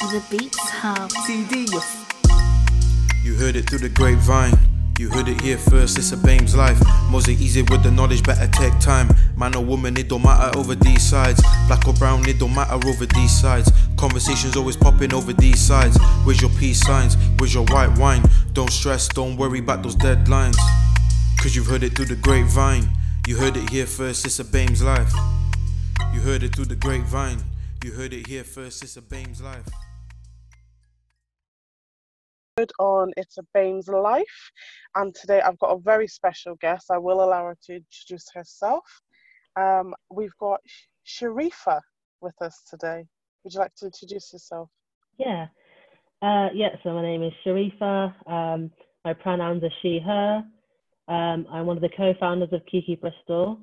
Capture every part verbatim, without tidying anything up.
to the Beats Hub. C D. You heard it through the grapevine. You heard it here first, it's a Bame's life. Mose Issie with the knowledge, better take time. Man or woman, it don't matter over these sides. Black or brown, it don't matter over these sides. Conversations always popping over these sides. Where's your peace signs? Where's your white wine? Don't stress, don't worry about those deadlines. Cause you've heard it through the grapevine. You heard it here first, it's a Bame's life. You heard it through the grapevine. You heard it here first, it's a Bame's life. On It's a Bame's Life, and today I've got a very special guest. I will allow her to introduce herself. Um, we've got Sharifa with us today. Would you like to introduce yourself? Yeah, uh, yeah. So my name is Sharifa. Um, my pronouns are she/her. Um, I'm one of the co-founders of Kiki Bristol,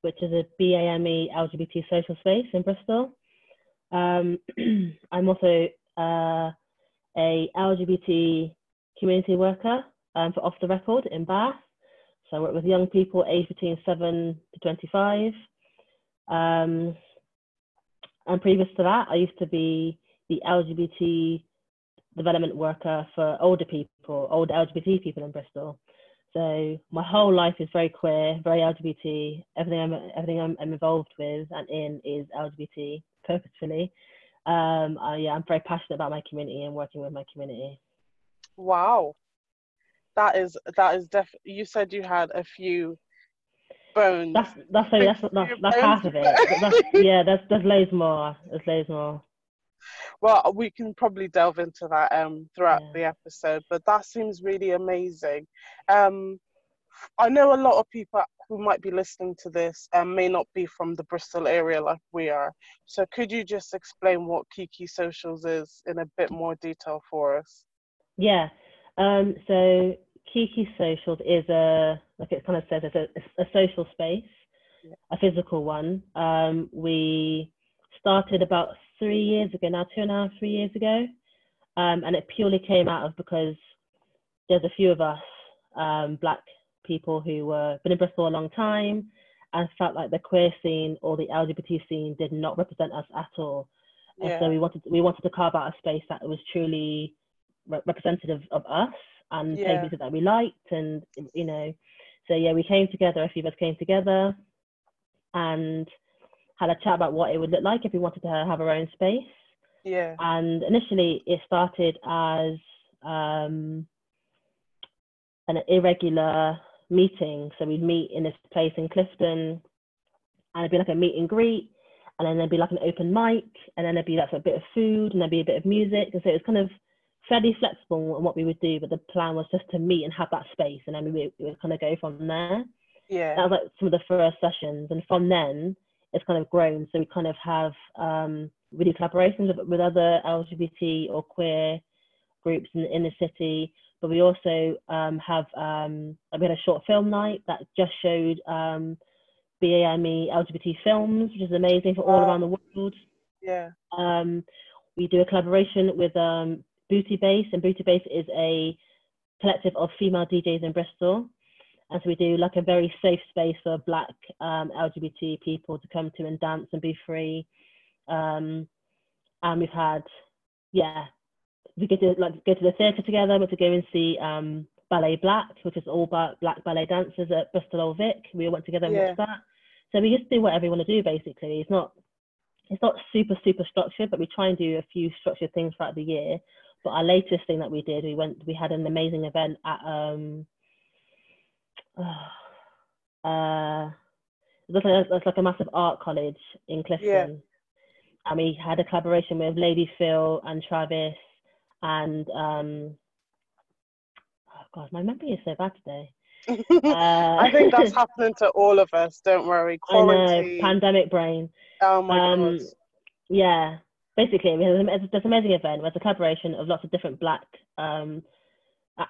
which is a BAME L G B T social space in Bristol. Um, I'm also uh, a L G B T community worker um, for Off The Record in Bath. So I work with young people aged between seven to twenty-five. Um, and previous to that, I used to be the L G B T development worker for older people, old L G B T people in Bristol. So my whole life is very queer, very L G B T. Everything I'm, everything I'm, I'm involved with and in is L G B T, purposefully. Um, uh, yeah, I'm very passionate about my community and working with my community. Wow, that is that is def. You said you had a few bones. That's that's so, that's, that's, that's, that's half of it. That's, yeah, there's there's loads more. There's loads more. Well, we can probably delve into that um throughout yeah. the episode, but that seems really amazing. Um, I know a lot of people who might be listening to this and may not be from the Bristol area like we are. So could you just explain what Kiki Socials is in a bit more detail for us? Yeah. Um, so Kiki Socials is a, like it kind of says, it's a, a social space, yeah. a physical one. Um, we started about three years ago, now two and a half, three years ago. Um, and it purely came out of because there's a few of us, um, Black people who were been in Bristol a long time and felt like the queer scene or the L G B T scene did not represent us at all. And yeah. so we wanted we wanted to carve out a space that was truly re- representative of us and yeah. places that we liked, and you know, so yeah, we came together. A few of us came together and had a chat about what it would look like if we wanted to have our own space. Yeah. And initially, it started as um, an irregular meeting, so we'd meet in this place in Clifton, and it'd be like a meet and greet, and then there'd be like an open mic, and then there'd be like a bit of food, and there'd be a bit of music, and so it was kind of fairly flexible on what we would do, but the plan was just to meet and have that space, and then we would kind of go from there. Yeah, that was like some of the first sessions, and from then it's kind of grown. So we kind of have um, we do collaborations with, with other L G B T or queer groups in, in the city. But we also um, have, um, we had a short film night that just showed um, BAME L G B T films, which is amazing for all wow. around the world. Yeah. Um, we do a collaboration with um, Booty Base, and Booty Base is a collective of female D Js in Bristol. And so we do like a very safe space for Black um, L G B T people to come to and dance and be free. Um, and we've had, yeah, we get to like go to the theatre together, but to go and see um, Ballet Black, which is all about Black ballet dancers at Bristol Old Vic. We all went together and yeah. watched that. So we just do whatever we want to do, basically. It's not it's not super, super structured, but we try and do a few structured things throughout the year. But our latest thing that we did, we went, we had an amazing event at, um, uh, uh, it was like a, it's like a massive art college in Clifton. Yeah. And we had a collaboration with Lady Phil and Travis, and um oh god, my memory is so bad today. uh, I think that's happening to all of us, don't worry. Quarantine. I know, pandemic brain. Oh my um, god. Yeah, basically we had this amazing event with a collaboration of lots of different Black um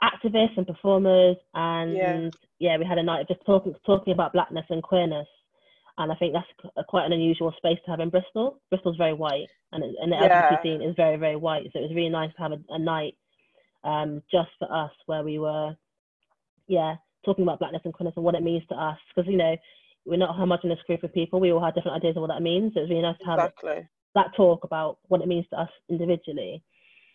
activists and performers, and yeah, yeah we had a night of just talking talking about Blackness and queerness, and I think that's a, quite an unusual space to have in Bristol. Bristol's very white, and, and the yeah. L G B T scene is very, very white. So it was really nice to have a, a night um, just for us where we were, yeah, talking about Blackness and queerness and what it means to us. Because, you know, we're not a homogenous group of people. We all have different ideas of what that means. So it was really nice to have exactly. that talk about what it means to us individually,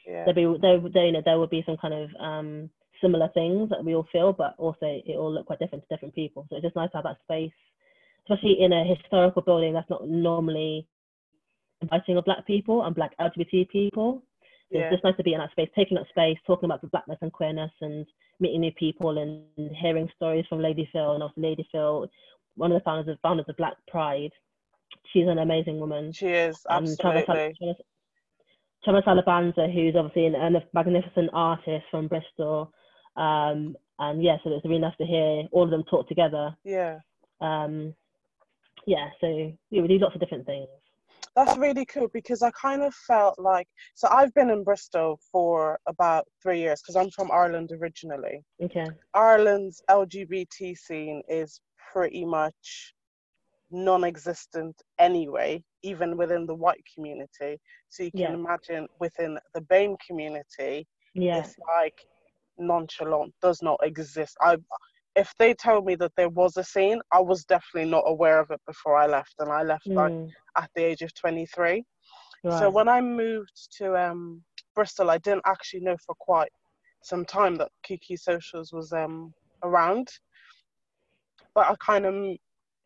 yeah. there be there, there you know there would be some kind of um similar things that we all feel, but also it all look quite different to different people. So it's just nice to have that space, especially in a historical building that's not normally inviting of Black people and Black L G B T people. So yeah. It's just nice to be in that space, taking up space, talking about the Blackness and queerness and meeting new people and hearing stories from Lady Phil. And also Lady Phil, one of the founders of, founders of Black Pride. She's an amazing woman. She is, absolutely. Um, Travis, Travis, Travis Alabanza, who's obviously an, an, a magnificent artist from Bristol. Um, and yeah, so it's really nice to hear all of them talk together. Yeah. Um, yeah, so yeah, we do lots of different things. That's really cool, because I kind of felt like, so I've been in Bristol for about three years because I'm from Ireland originally. Okay. Ireland's L G B T scene is pretty much non-existent anyway, even within the white community. So you can yeah. imagine within the B A M E community, yeah. it's like nonchalant, does not exist. I, if they told me that there was a scene, I was definitely not aware of it before I left, and I left mm. like at the age of twenty-three. Right. So when I moved to um, Bristol, I didn't actually know for quite some time that Kiki Socials was um, around, but I kind of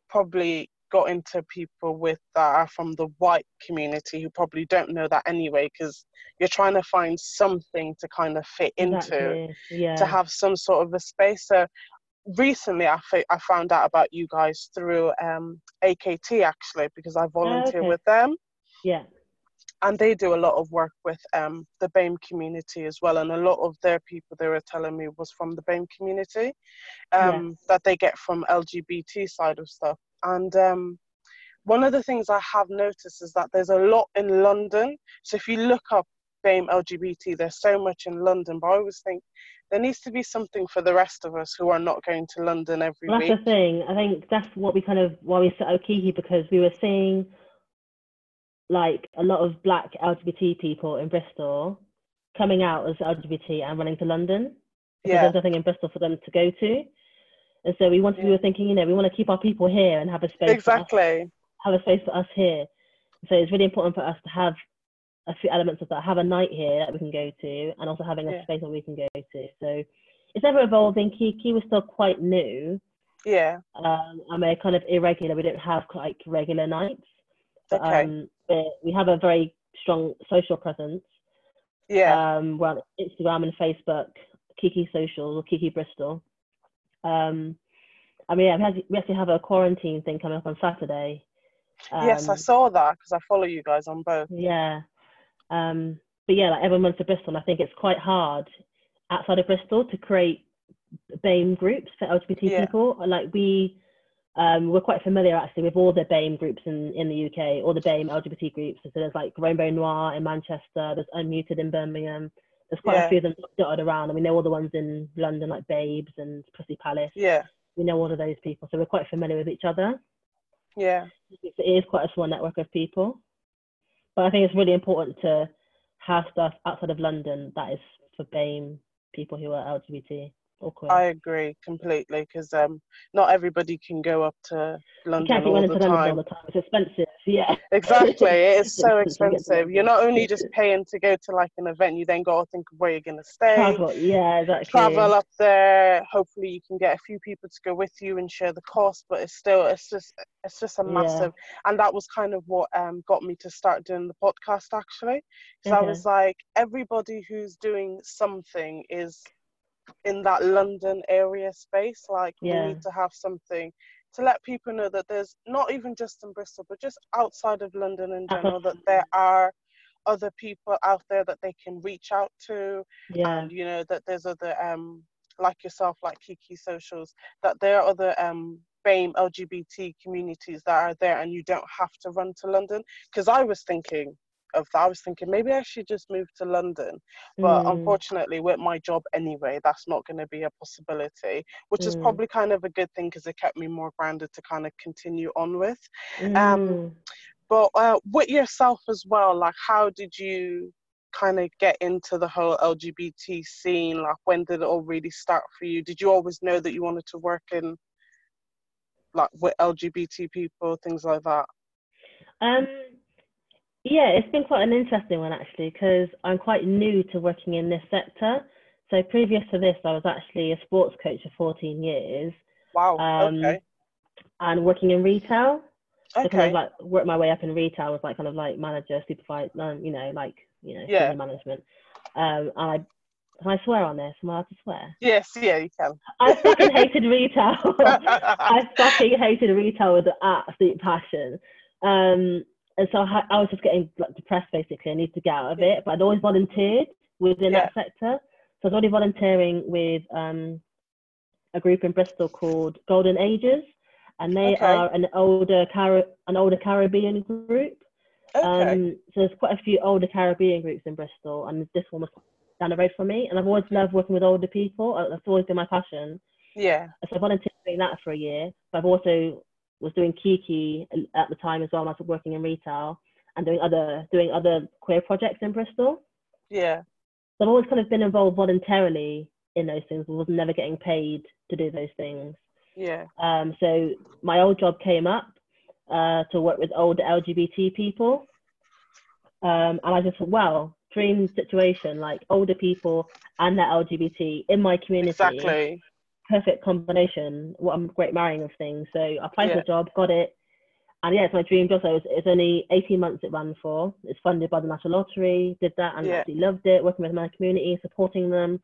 probably got into people with that are from the white community who probably don't know that anyway, because you're trying to find something to kind of fit into, exactly. yeah. to have some sort of a space. So recently I, f- I found out about you guys through um, A K T actually, because I volunteer oh, okay. with them. Yeah. And they do a lot of work with um, the B A M E community as well. And a lot of their people, they were telling me, was from the B A M E community um, yes. that they get from L G B T side of stuff. And um, one of the things I have noticed is that there's a lot in London. So if you look up B A M E L G B T, there's so much in London. But I always think there needs to be something for the rest of us who are not going to London every that's week. That's the thing. I think that's what we kind of, why we set up Kiki, because we were seeing like a lot of Black L G B T people in Bristol coming out as L G B T and running to London. Because yeah. there's nothing in Bristol for them to go to. And so we wanted, yeah. we were thinking, you know, we want to keep our people here and have a space. Exactly. For us, have a space for us here. So it's really important for us to have a few elements of that, have a night here that we can go to, and also having a yeah. space that we can go to. So it's ever evolving. Kiki was still quite new. Yeah. Um, and we're kind of irregular. We don't have like regular nights. But, okay. Um, we have a very strong social presence. Yeah. Um, we're on Instagram and Facebook, Kiki Social or Kiki Bristol. Um, I mean, yeah, we actually have a quarantine thing coming up on Saturday. Um, yes, I saw that because I follow you guys on both. Yeah. Um, but yeah, like everyone runs to Bristol, and I think it's quite hard outside of Bristol to create B A M E groups for L G B T yeah. people. Like we. Um, we're quite familiar actually with all the B A M E groups in, in the U K, all the B A M E L G B T groups. So there's like Rainbow Noir in Manchester, there's Unmuted in Birmingham, there's quite yeah. a few of them dotted around, and we know all the ones in London like Babes and Pussy Palace. Yeah. We know all of those people, so we're quite familiar with each other. Yeah. It is quite a small network of people. But I think it's really important to have stuff outside of London that is for B A M E people who are L G B T. Awkward. I agree completely, because um, not everybody can go up to London all the time. all the time. It's expensive, yeah. Exactly, it is so expensive. You're not only just paying to go to like an event, you then got to think of where you're going to stay. Travel, yeah, exactly. Travel up there. Hopefully, you can get a few people to go with you and share the cost, but it's still, it's just, it's just a massive. Yeah. And that was kind of what um got me to start doing the podcast actually, because mm-hmm. I was like, everybody who's doing something is in that London area space, like yeah. we need to have something to let people know that there's not even just in Bristol, but just outside of London in general, that there are other people out there that they can reach out to, yeah. and you know that there's other um like yourself, like Kiki Socials, that there are other um B A M E L G B T communities that are there, and you don't have to run to London. Because I was thinking of that, I was thinking maybe I should just move to London, but mm. unfortunately with my job anyway, that's not going to be a possibility, which mm. is probably kind of a good thing, because it kept me more grounded to kind of continue on with. mm. um but uh, with yourself as well, like how did you kind of get into the whole L G B T scene? Like when did it all really start for you? Did you always know that you wanted to work in like with L G B T people, things like that? um Yeah, it's been quite an interesting one actually, because I'm quite new to working in this sector. So previous to this, I was actually a sports coach for fourteen years. Wow. Um, okay. And working in retail. So okay. kind of like worked my way up in retail with like kind of like manager, supervisor, you know, like, you know, yeah. management. Um, and I, can I swear on this? Am I allowed to swear? Yes, yeah, you can. I fucking hated retail. I fucking hated retail with an absolute passion. Um, and so I, I was just getting like depressed basically. I needed to get out of it, but I'd always volunteered within yeah. that sector. So I was already volunteering with um, a group in Bristol called Golden Ages, and they okay. are an older Cara an older Caribbean group. Okay. Um, so there's quite a few older Caribbean groups in Bristol, and this one was down the road from me. And I've always loved working with older people. That's always been my passion. Yeah. So I volunteered doing that for a year, but I've also was doing Kiki at the time as well, and I was working in retail and doing other doing other queer projects in Bristol. Yeah. So I've always kind of been involved voluntarily in those things. I was never getting paid to do those things. Yeah. Um, so my old job came up uh, to work with older L G B T people. Um, and I just thought, wow, dream situation, like older people and their L G B T in my community. Exactly. Perfect combination. What a great marrying of things. So I applied yeah. for the job, got it. And yeah, it's my dream job. So it's, it's only eighteen months it ran for. It's funded by the National Lottery. Did that and yeah. actually loved it. Working with my community, supporting them,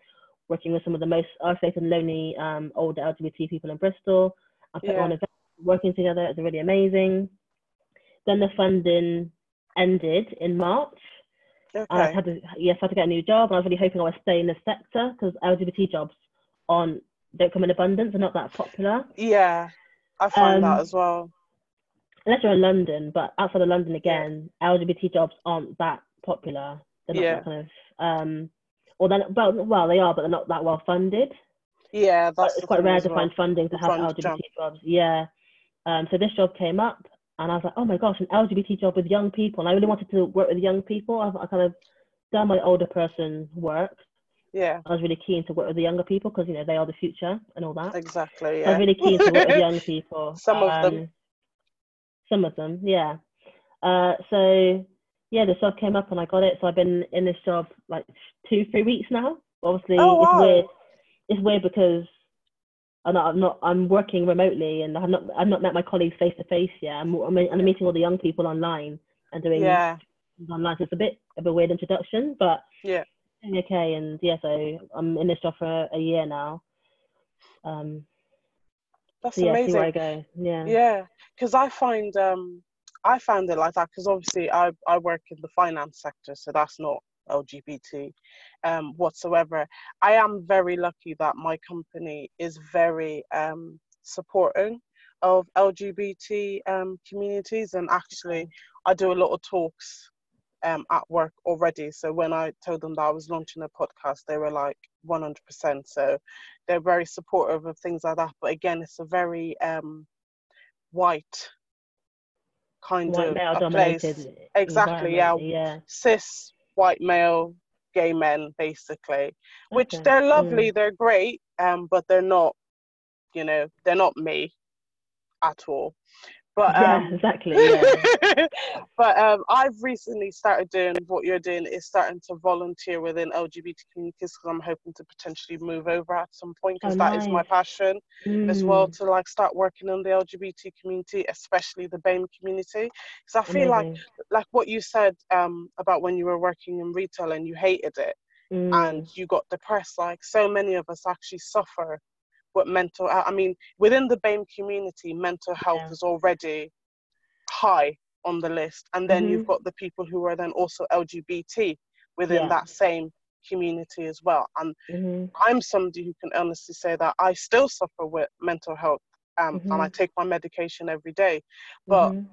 working with some of the most isolated and lonely um, older L G B T people in Bristol. I put yeah. on events, working together. It was really amazing. Then the funding ended in March. Okay. And I had to, yes, I had to get a new job. And I was really hoping I would stay in the sector because L G B T jobs on don't come in abundance. They're not that popular. Yeah, I find um, that as well. Unless you're in London, but outside of London again, yeah. L G B T jobs aren't that popular. They're not yeah. that kind of, um, or then well, well, they are, but they're not that well funded. Yeah, that's it's quite rare to well. find funding to the have L G B T jump. jobs. Yeah, um, so this job came up, and I was like, oh my gosh, an L G B T job with young people. And I really wanted to work with young people. I've I kind of done my older person work. Yeah, I was really keen to work with the younger people because you know they are the future and all that. Exactly. Yeah. So I was really keen to work with young people. Some um, of them. Some of them, yeah. Uh, so, yeah, this job came up and I got it. So I've been in this job like two, three weeks now. Obviously, oh, wow. it's weird. It's weird because I'm not, I'm not, I'm working remotely and I've not, I've not met my colleagues face to face yet. I'm, I'm, I'm meeting all the young people online and doing yeah. online. So it's a bit of a weird introduction, but yeah, doing okay. And yeah, so I'm in this job for a year now. Um. That's so, yeah, amazing. See where I go. Yeah. Yeah. Because I find um, I found it like that because obviously I, I work in the finance sector, so that's not L G B T um, whatsoever. I am very lucky that my company is very um, supporting of L G B T um, communities, and actually I do a lot of talks um, at work already. So when I told them that I was launching a podcast, they were like one hundred percent. So they're very supportive of things like that. But again, it's a very um, white kind white of a place exactly yeah. yeah cis white male gay men basically, which okay. they're lovely mm. they're great um but they're not, you know, they're not me at all, but um yeah, exactly yeah. but um I've recently started doing what you're doing, is starting to volunteer within L G B T communities because I'm hoping to potentially move over at some point because oh, that nice. is my passion mm. as well, to like start working in the L G B T community, especially the B A M E community, because I feel Amazing. like like what you said um about when you were working in retail and you hated it mm. and you got depressed, like so many of us actually suffer But mental, I mean, within the B A M E community, mental health yeah. is already high on the list. And then mm-hmm. you've got the people who are then also L G B T within yeah. that same community as well. And mm-hmm. I'm somebody who can honestly say that I still suffer with mental health um, mm-hmm. and I take my medication every day. But mm-hmm.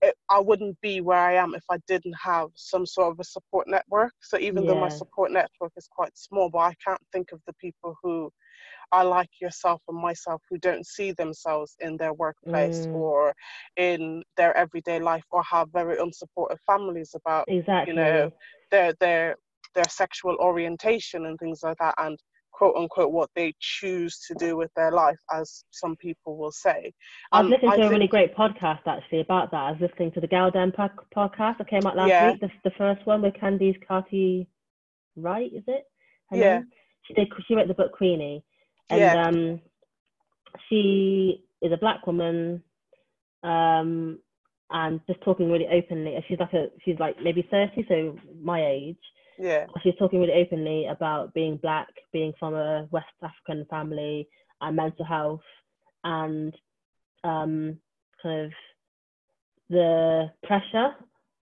it, I wouldn't be where I am if I didn't have some sort of a support network. So even yeah. though my support network is quite small, but I can't think of the people who... I like yourself and myself who don't see themselves in their workplace mm. or in their everyday life, or have very unsupportive families about exactly. you know their their their sexual orientation and things like that. And quote unquote what they choose to do with their life, as some people will say. Um, I've listened to I a think... really great podcast actually about that. I was listening to the Gal Down podcast that came out last yeah. week, the, the first one with Candice Carty Wright, is it? Her yeah. name? She did. She wrote the book Queenie, and yeah. um, she is a black woman, um, and just talking really openly. She's like a she's like maybe thirty, so my age. Yeah, she's talking really openly about being black, being from a West African family, and mental health, and um, kind of the pressure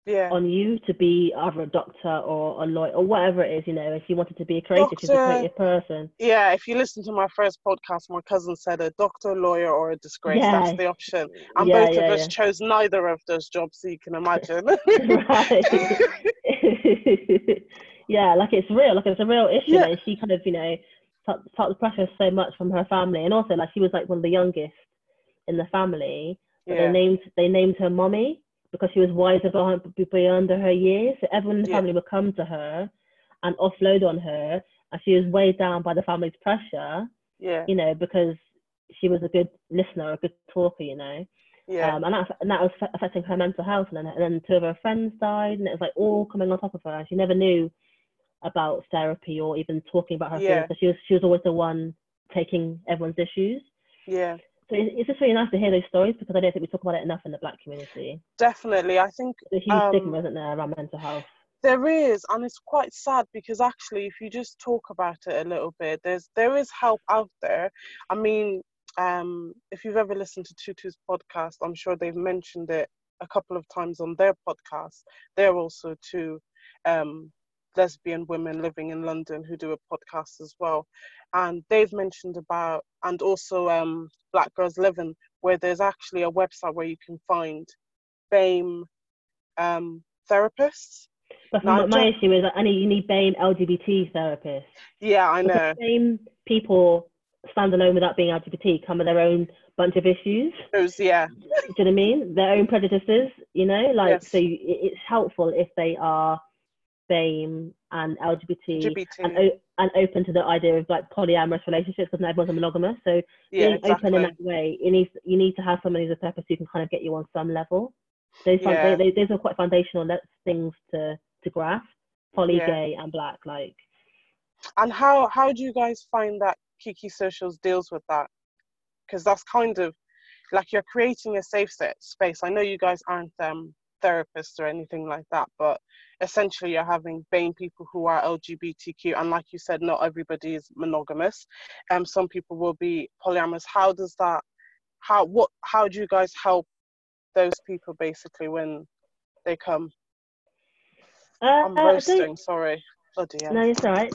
yeah. on you to be either a doctor or a lawyer or whatever it is, you know. If you wanted to be a creative, doctor, she's a creative person. Yeah, if you listen to my first podcast, my cousin said a doctor, lawyer, or a disgrace. Yeah. That's the option, and yeah, both yeah, of us yeah. chose neither of those jobs, so you can imagine. Yeah, like it's real, like it's a real issue. Yeah. And she kind of, you know, felt, felt the pressure so much from her family, and also like she was like one of the youngest in the family. But yeah. they named they named her Mommy because she was wiser behind, beyond her years. So everyone in the yeah. family would come to her and offload on her, and she was weighed down by the family's pressure. Yeah, you know, because she was a good listener, a good talker, you know. Yeah, um, and, that, and that was affecting her mental health, and then, and then two of her friends died, and it was like all coming on top of her. She never knew about therapy or even talking about her yeah. feelings. So she was she was always the one taking everyone's issues. Yeah. So it, it's just really nice to hear those stories, because I don't think we talk about it enough in the black community. Definitely, I think there's a huge um, stigma, isn't there, around mental health? There is, and it's quite sad, because actually, if you just talk about it a little bit, there's there is help out there. I mean. Um, if you've ever listened to Tutu's podcast, I'm sure they've mentioned it a couple of times on their podcast. They're also two um, lesbian women living in London who do a podcast as well. And they've mentioned about, and also um, Black Girls Living, where there's actually a website where you can find B A M E um, therapists. But now, my just, issue is that I need, you need B A M E L G B T therapists. Yeah, I know. B A M E people... stand alone without being L G B T, come with their own bunch of issues. Yeah. Do you know what I mean? Their own prejudices, you know? Like, yes. So you, it's helpful if they are B A M E and L G B T, L G B T. And, o- and open to the idea of like polyamorous relationships, because not everyone's monogamous. So yeah, being exactly. open in that way, you need, you need to have someone who's a therapist who can kind of get you on some level. Those, yeah. they, they, those are quite foundational things to, to grasp, poly, yeah. gay, and black. Like. And how, how do you guys find that Kiki Socials deals with that? Because that's kind of like you're creating a safe set space. I know you guys aren't um, therapists or anything like that, but essentially you're having B A M E people who are L G B T Q, and like you said, not everybody is monogamous. Um, some people will be polyamorous. How does that? How what? How do you guys help those people basically when they come? Uh, I'm uh, roasting. Sorry, bloody hell. No, it's all right.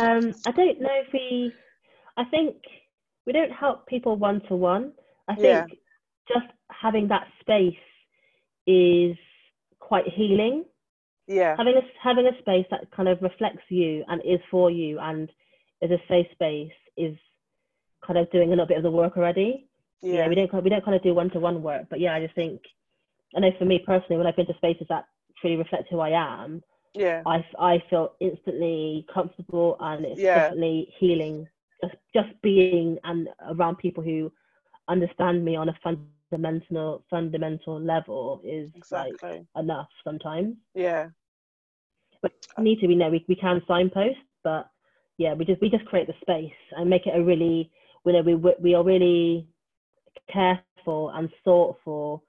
um, I don't know if we. I think we don't help people one-to-one. I think yeah. just having that space is quite healing. Yeah. Having a, having a space that kind of reflects you and is for you and is a safe space is kind of doing a little bit of the work already. Yeah. You know, we don't we don't kind of do one-to-one work, but yeah, I just think, I know for me personally, when I've been to spaces that truly reflect who I am, yeah, I, I feel instantly comfortable, and it's yeah. definitely healing. Just, just being and around people who understand me on a fundamental fundamental level is exactly. like enough sometimes. Yeah, but we need to. We know we we can signpost, but yeah, we just we just create the space and make it a really. We know we we are really careful and thoughtful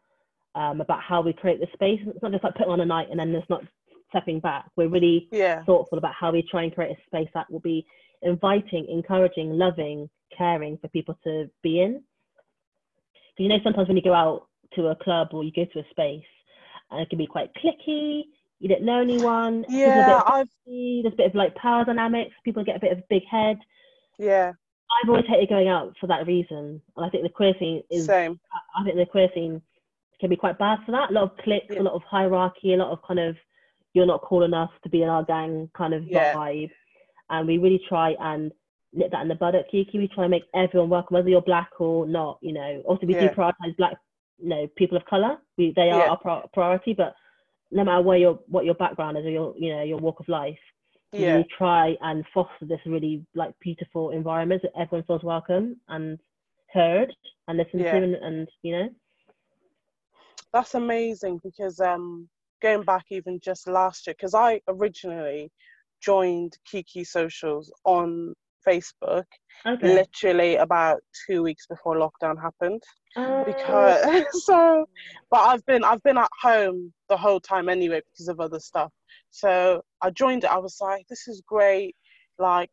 um, about how we create the space. It's not just like putting on a night and then there's not stepping back. We're really yeah. thoughtful about how we try and create a space that will be inviting, encouraging, loving, caring for people to be in. You know, sometimes when you go out to a club or you go to a space, and it can be quite cliquey. You don't know anyone. Yeah, I've there's a bit of like power dynamics. People get a bit of a big head. Yeah, I've always hated going out for that reason, and I think the queer scene is. Same. I think the queer scene can be quite bad for that. A lot of cliques, yeah. a lot of hierarchy, a lot of kind of you're not cool enough to be in our gang kind of yeah. vibe. And we really try and nip that in the bud at Kiki. We try and make everyone welcome, whether you're black or not, you know. Also, we yeah. do prioritise black, you know, people of colour. We, they are yeah. our priority, but no matter where your, what your background is or your, you know, your walk of life, yeah. really try and foster this really like beautiful environment that everyone feels welcome and heard and listened yeah. to, and, and you know. That's amazing, because um, going back even just last year, because I originally joined Kiki Socials on Facebook okay. literally about two weeks before lockdown happened. Uh... Because so, but I've been I've been at home the whole time anyway because of other stuff. So I joined it. I was like, this is great. Like,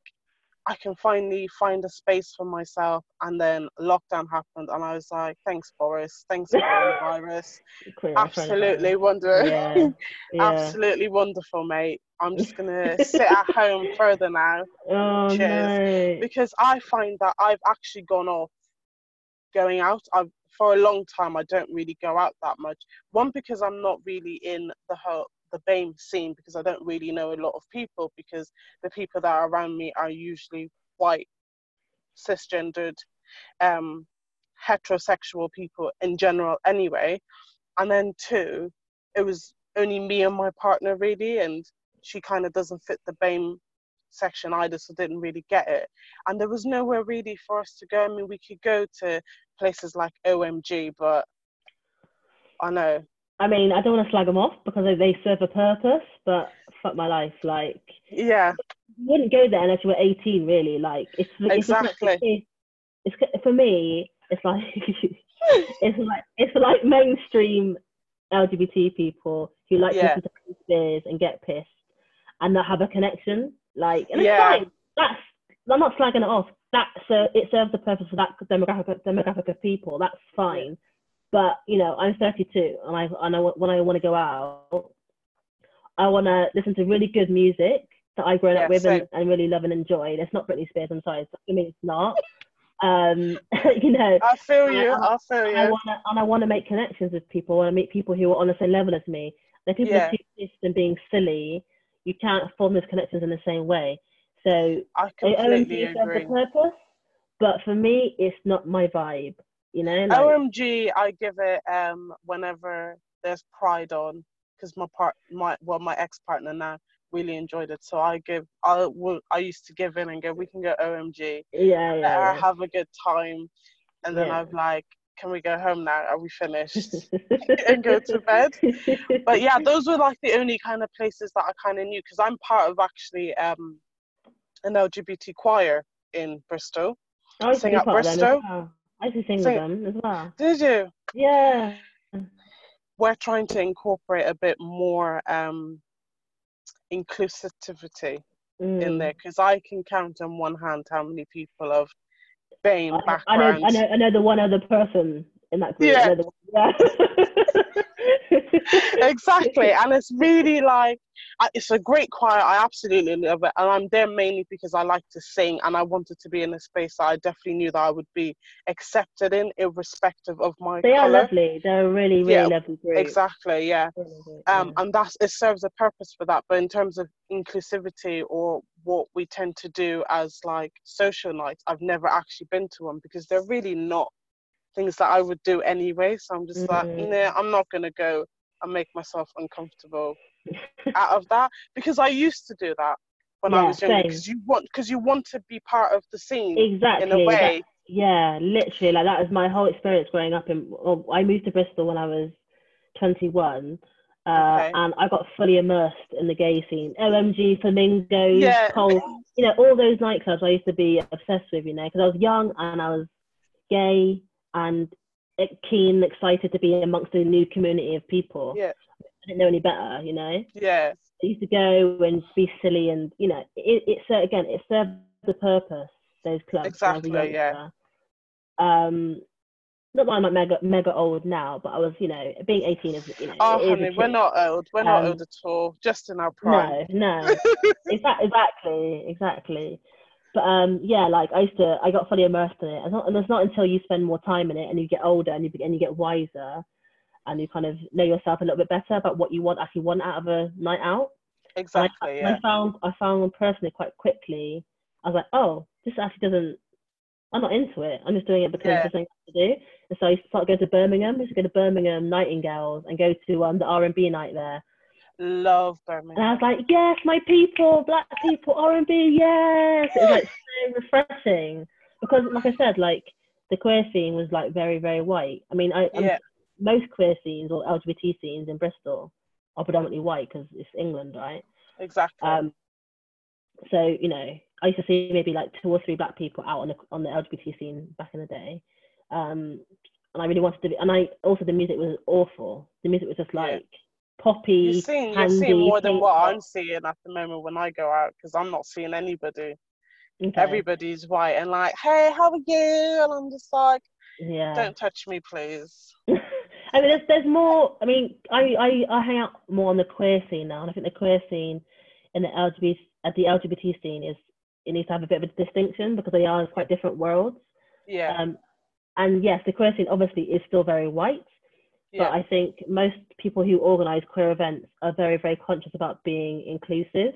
I can finally find a space for myself. And then lockdown happened, and I was like, thanks, Boris. Thanks, coronavirus. Absolutely wonderful. Yeah. Yeah. Absolutely wonderful, mate. I'm just gonna sit at home further now. Oh, cheers. No. Because I find that I've actually gone off going out. I've for a long time I don't really go out that much. One, because I'm not really in the whole the B A M E scene, because I don't really know a lot of people, because the people that are around me are usually white, cisgendered, um, heterosexual people in general anyway. And then two, it was only me and my partner really, and she kind of doesn't fit the B A M E section either, so didn't really get it. And there was nowhere really for us to go. I mean, we could go to places like O M G, but I know. I mean, I don't want to slag them off because they serve a purpose, but fuck my life, like... Yeah. You wouldn't go there unless you were eighteen, really, like... It's, exactly. It's, it's, it's, for me, it's like, it's like... It's like mainstream L G B T people who like yeah. to drink beers and get pissed and not have a connection, like... And yeah. it's fine. That's... I'm not slagging it off. That, so it serves the purpose for that demographic, demographic of people. That's fine. But, you know, I'm thirty-two, and I, and I when I want to go out, I want to listen to really good music that I've grown yeah, up with and, and really love and enjoy. It's not Britney Spears, I'm sorry. I mean, it's not. Um, you know. I feel you. I, I feel you. I wanna, and I want to make connections with people. I want to meet people who are on the same level as me. If people yeah. are too and being silly, you can't form those connections in the same way. So I completely O M G agree. Serves the purpose, but for me, it's not my vibe. You know, like... O M G, I give it um, whenever there's Pride on, because my part, my well, my ex partner now really enjoyed it. So I give, I will, I used to give in and go, we can go O M G, yeah, yeah, yeah. have a good time, and then yeah. I'm like, can we go home now? Are we finished? And go to bed. But yeah, those were like the only kind of places that I kind of knew, because I'm part of actually um, an L G B T choir in Bristol. I sing at Bristol. I used to sing so, with them as well. Did you? Yeah. We're trying to incorporate a bit more um, inclusivity mm. in there, because I can count on one hand how many people of B A M E background. I know, I know, I know the one other person in that group. Yeah. yeah. Exactly, and it's really like, it's a great choir. I absolutely love it, and I'm there mainly because I like to sing, and I wanted to be in a space that I definitely knew that I would be accepted in, irrespective of my they colour. Are lovely. They're a really really yeah, lovely group. Exactly, yeah. Really good, yeah. Um, and that's it serves a purpose for that. But in terms of inclusivity, or what we tend to do as like social nights, I've never actually been to one, because they're really not things that I would do anyway. So I'm just mm-hmm. like, you know, I'm not gonna go and make myself uncomfortable out of that, because I used to do that when yeah, I was younger, because you want because you want to be part of the scene, exactly, in a way. That, yeah, literally, like that was my whole experience growing up in. Well, I moved to Bristol when I was twenty-one, uh, okay. and I got fully immersed in the gay scene. O M G, Flamingos, yeah. Cole, you know, all those nightclubs I used to be obsessed with, you know, because I was young and I was gay and keen, excited to be amongst a new community of people. Yeah. I didn't know any better, you know. Yeah. I used to go and be silly, and you know, it, it so again, it served the purpose. Those clubs. Exactly. Yeah. Um, not that I'm like mega mega old now, but I was, you know, being eighteen is, you know. Oh, honey, we're not old. We're um, not old at all. Just in our prime. No, no. exactly, exactly. But um, yeah, like I used to, I got fully immersed in it, and, not, and it's not until you spend more time in it and you get older and you and you get wiser, and you kind of know yourself a little bit better about what you want actually want out of a night out. Exactly. I, yeah. I found I found personally quite quickly, I was like, oh, this actually doesn't. I'm not into it. I'm just doing it because yeah. it's something I have to do. And so I started going to Birmingham. I used to go to Birmingham Nightingales and go to um, the R and B night there. love Birmingham. And I was like, yes, my people, black people, R and B, yes. It was like so refreshing because, like I said, like the queer scene was like very, very white. I mean, I yeah. most queer scenes or L G B T scenes in Bristol are predominantly white because it's England, right? Exactly. Um, so you know, I used to see maybe like two or three black people out on the on the L G B T scene back in the day. Um, and I really wanted to be, and I also the music was awful. The music was just like yeah. poppy. You're seeing, you're seeing more than what I'm seeing at the moment when I go out because I'm not seeing anybody. Okay. Everybody's white and like, hey, how are you? And I'm just like, yeah, don't touch me, please. I mean, there's, there's more. I mean, I, I I hang out more on the queer scene now, and I think the queer scene and the L G B T at the L G B T scene is it needs to have a bit of a distinction because they are in quite different worlds. Yeah. Um, and yes, the queer scene obviously is still very white, yeah. but I think most people who organise queer events are very, very conscious about being inclusive.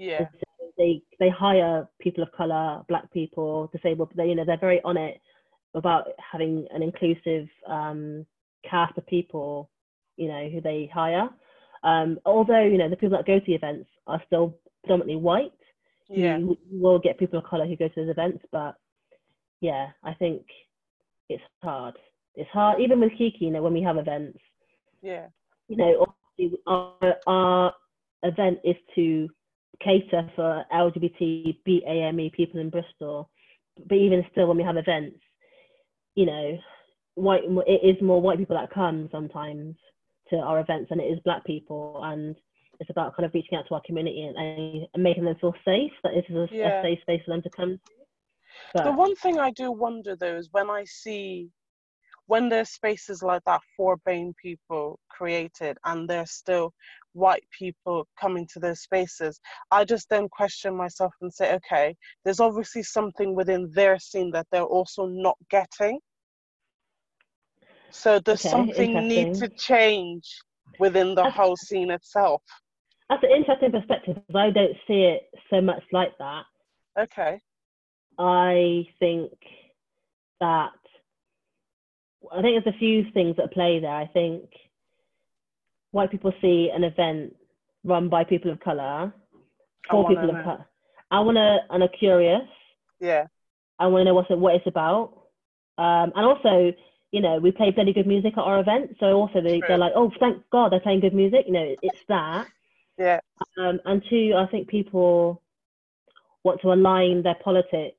Yeah. So they they hire people of colour, black people, disabled. They, you know, they're very on it about having an inclusive um, cast of people, you know, who they hire. Um, although you know the people that go to the events are still predominantly white. Yeah. You will get people of colour who go to those events, but yeah, I think it's hard. It's hard, even with Kiki, you know, when we have events. Yeah. You know, our, our event is to cater for L G B T, BAME people in Bristol, but even still when we have events, you know, white it is more white people that come sometimes to our events than it is black people, and it's about kind of reaching out to our community and, and making them feel safe, that this is a, yeah. a safe space for them to come to. But the one thing I do wonder though is when I see, when there's spaces like that for BAME people created and there's still white people coming to those spaces, I just then question myself and say, okay, there's obviously something within their scene that they're also not getting. So does okay, something need to change within the that's, whole scene itself? That's an interesting perspective because I don't see it so much like that. Okay. I think that I think there's a few things that play there. I think white people see an event run by people of colour, for people of colour. I wanna and are curious. Yeah. I wanna know what's what it's about. Um, and also, you know, we play bloody good music at our event, so also they, they're like, oh, thank God they're playing good music. You know, it's that. Yeah. Um, and two, I think people want to align their politics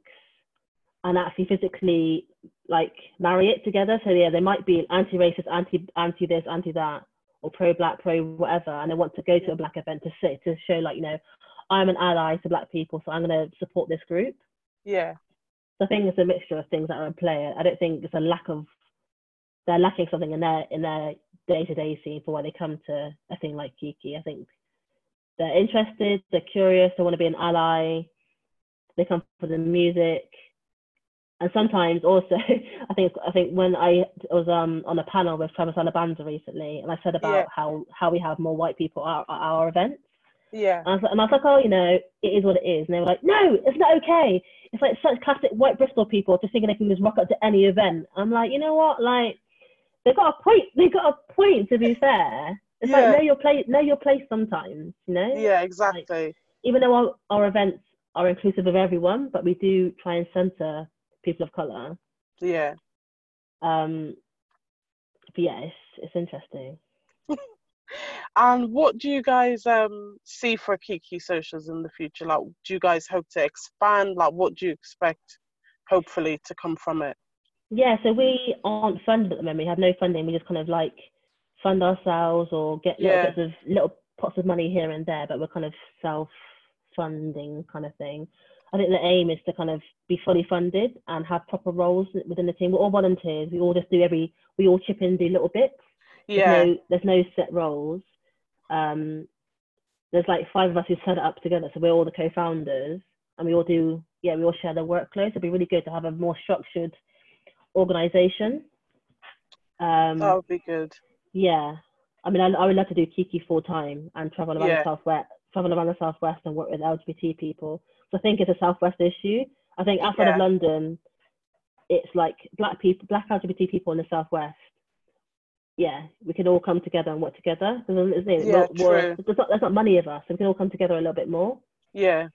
and actually physically like marry it together. So yeah, they might be anti-racist, anti anti this, anti that, or pro-black, pro-whatever, and they want to go to a black event to sit to show like, you know, I'm an ally to black people, so I'm going to support this group. Yeah. So I think it's a mixture of things that are in play. I don't think it's a lack of, they're lacking something in their in their day-to-day scene for why they come to a thing like Kiki. I think they're interested, they're curious, they want to be an ally. They come for the music, and sometimes also, I think I think when I was um on a panel with Travis Alabanza recently, and I said about yeah. how how we have more white people at, at our events. Yeah. And I, was, and I was like, oh, you know, it is what it is, and they were like, no, it's not okay. It's like such classic white Bristol people just thinking they can just rock up to any event. I'm like, you know what, like they got a point. They got a point. To be fair, it's yeah. like know your place. Know your place sometimes. You know. Yeah, exactly. Like, even though our, our events are inclusive of everyone, but we do try and centre people of colour. Yeah. Um, but yeah, it's, it's interesting. And what do you guys um, see for Kiki socials in the future? Like, do you guys hope to expand? Like, what do you expect, hopefully, to come from it? Yeah, so we aren't funded at the moment. We have no funding. We just kind of, like, fund ourselves or get little yeah. bits of, little pots of money here and there, but we're kind of self funding kind of thing. I think the aim is to kind of be fully funded and have proper roles within the team. We're all volunteers. We all just do every, we all chip in, do little bits. Yeah. There's no, there's no set roles. Um, there's like five of us who set it up together. So we're all the co-founders and we all do, yeah, we all share the workload. So it'd be really good to have a more structured organisation. Um, that would be good. Yeah. I mean, I, I would love to do Kiki full time and travel around yeah. the Southwest. travel around the Southwest and work with L G B T people. So I think it's a Southwest issue. I think outside yeah. of London, it's like black people, black L G B T people in the Southwest yeah, we can all come together and work together. There's, there's yeah, not, true. There's not, there's not many of us, so we can all come together a little bit more. Yeah,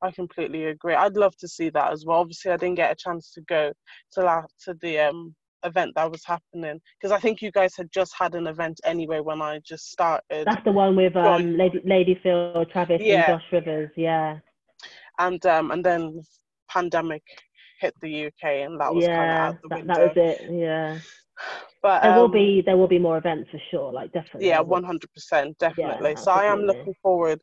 I completely agree. I'd love to see that as well. Obviously, I didn't get a chance to go till after the um, event that was happening, because I think you guys had just had an event anyway when I just started. That's the one with um, Lady, Lady Phil, Travis, yeah. and Josh Rivers, yeah. And um, and then pandemic hit the U K, and that was yeah, kind of out the window. That, that was it, yeah. But there um, will be there will be more events for sure, like definitely. Yeah, one hundred percent, definitely. Yeah, so I am looking forward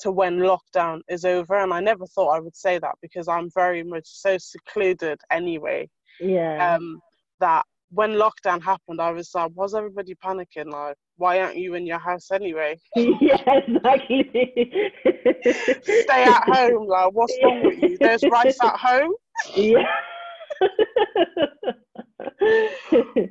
to when lockdown is over, and I never thought I would say that because I'm very much so secluded anyway. Yeah. Um, that when lockdown happened, I was like, was everybody panicking? Like, why aren't you in your house anyway? Yeah, exactly. Stay at home, like, what's wrong with you? There's rice at home. Yeah.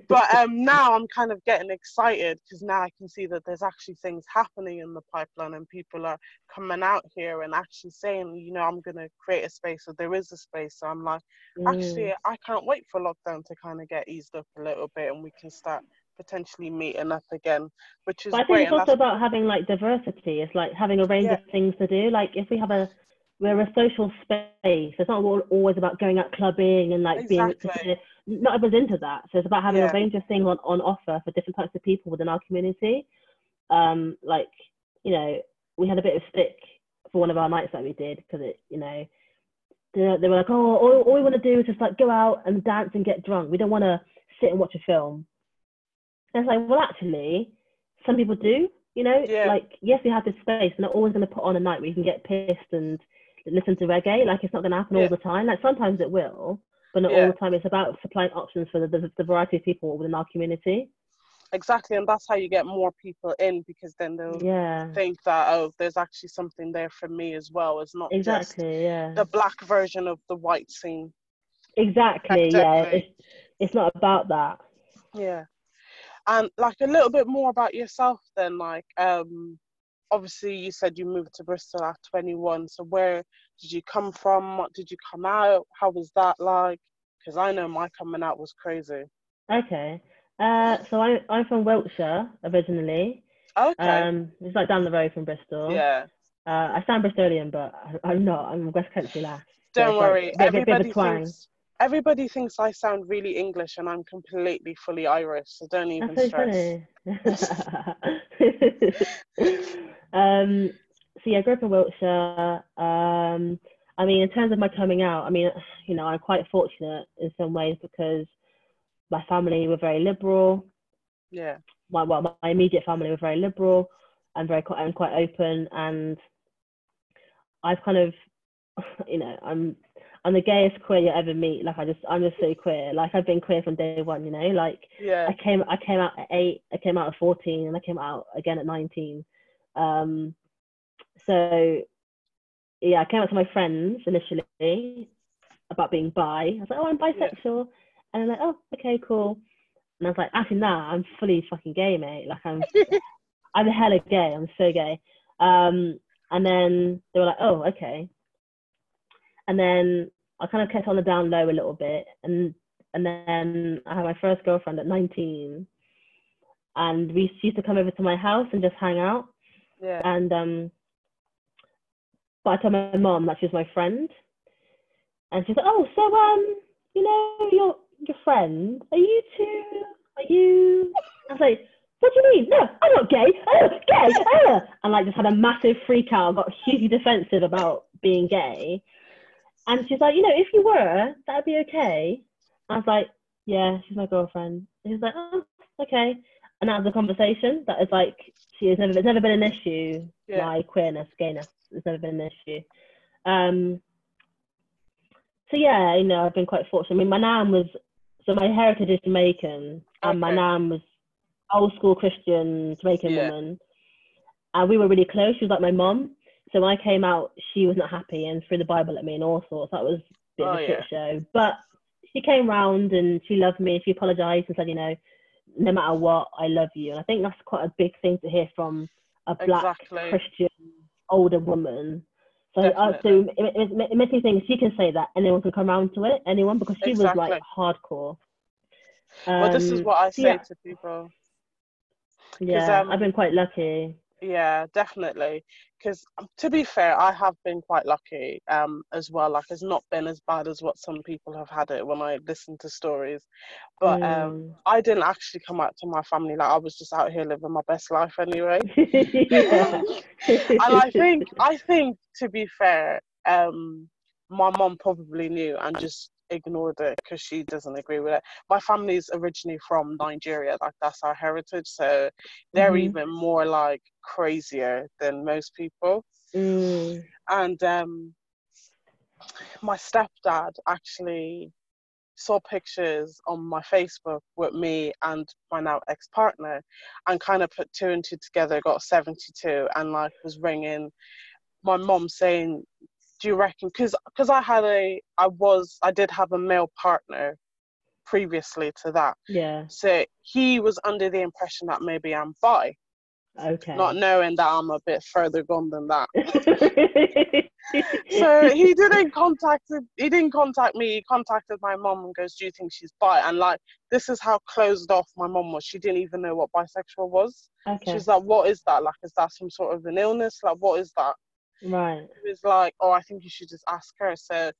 But um, now I'm kind of getting excited because now I can see that there's actually things happening in the pipeline and people are coming out here and actually saying, you know, I'm going to create a space, or there is a space. So I'm like, mm. actually, I can't wait for lockdown to kind of get eased up a little bit and we can start potentially meeting up again, which is but I think great. It's also about having like diversity. It's like having a range yeah. of things to do. Like if we have a We're a social space. It's not always about going out clubbing and like exactly. being not everyone's into that. So it's about having yeah. a range of things on, on offer for different types of people within our community. Um, like, you know, we had a bit of stick for one of our nights that we did because it, you know, they, they were like, oh, all, all we want to do is just like go out and dance and get drunk. We don't want to sit and watch a film. And it's like, well, actually, some people do. You know, yeah. like yes, we have this space. We're not always going to put on a night where you can get pissed and listen to reggae. Like it's not going to happen yeah. all the time. Like sometimes it will, but not yeah. all the time. It's about supplying options for the, the, the variety of people within our community. Exactly, and that's how you get more people in, because then they'll yeah. think that, oh, there's actually something there for me as well. It's not exactly just yeah. the black version of the white scene. Exactly, yeah. It's, it's not about that. Yeah. And like a little bit more about yourself then, like um obviously, you said you moved to Bristol at twenty-one. So where did you come from? What did you come out? How was that like? Because I know my coming out was crazy. Okay. Uh, so I, I'm from Wiltshire originally. Okay. Um, it's like down the road from Bristol. Yeah. Uh, I sound Bristolian, but I, I'm not. I'm a West Country lass. Don't so worry. Like, everybody, thinks, everybody thinks I sound really English, and I'm completely fully Irish. So don't even That's stress. So Um, so yeah, I grew up in Wiltshire. Um, I mean, in terms of my coming out, I mean, you know, I'm quite fortunate in some ways because my family were very liberal. Yeah. My well, my immediate family were very liberal and very and quite open. And I've kind of, you know, I'm I'm the gayest queer you'll ever meet. Like I just, I'm just so queer. Like I've been queer from day one. You know, like yeah. I came I came out at eight. I came out at fourteen, and I came out again at nineteen. Um, so yeah, I came out to my friends initially about being bi. I was like, oh, I'm bisexual. Yeah. And I'm like, oh, okay, cool. And I was like, actually, nah, I'm fully fucking gay, mate. Like I'm, I'm hella gay. I'm so gay. Um, and then they were like, oh, okay. And then I kind of kept on the down low a little bit. And, and then I had my first girlfriend at nineteen, and we used to come over to my house and just hang out. Yeah. And um, but I told my mum that she was my friend, and she's like, "Oh, so um, you know, your your friend, are you two? Are you?" I was like, "What do you mean? No, I'm not gay. I'm not gay. I'm not." And like, just had a massive freak out, got hugely defensive about being gay, and she's like, "You know, if you were, that'd be okay." And I was like, "Yeah, she's my girlfriend." And she's like, "Oh, okay." And that was the conversation. That is like, she has never, it's never been an issue. Yeah. My queerness, gayness, it's never been an issue. Um, so yeah, you know, I've been quite fortunate. I mean, my nan was, so my heritage is Jamaican, and okay. my nan was old school Christian Jamaican yeah. woman, and we were really close. She was like my mom. So when I came out, she was not happy and threw the Bible at me and all sorts. That was a bit oh, of a shit yeah. show. But she came round and she loved me. She apologised and said, you know, no matter what, I love you. And I think that's quite a big thing to hear from a black exactly. Christian older woman. So, uh, so it, it, it makes me think she can say that, anyone can come around to it, anyone, because she exactly. was like hardcore. Um, well, this is what I say yeah. to people. Yeah, um, I've been quite lucky. Yeah, definitely. Because to be fair, I have been quite lucky um, as well. Like, it's not been as bad as what some people have had it when I listen to stories. But mm. um, I didn't actually come out to my family. Like, I was just out here living my best life anyway. And I think, I think to be fair, um, my mom probably knew and just ignored it because she doesn't agree with it. My family's originally from Nigeria, like that's our heritage, so they're mm. even more like crazier than most people. mm. And um my stepdad actually saw pictures on my Facebook with me and my now ex-partner and kind of put two and two together, got seventy-two, and like was ringing my mom saying, do you reckon, because because I had a I was I did have a male partner previously to that, yeah, so he was under the impression that maybe I'm bi, okay, not knowing that I'm a bit further gone than that. So he didn't contact he didn't contact me he contacted my mom and goes, do you think she's bi? And like, this is how closed off my mom was. She didn't even know what bisexual was. Okay. She's like, what is that? Like, is that some sort of an illness? Like, what is that? Right. It was like, oh, I think you should just ask her. So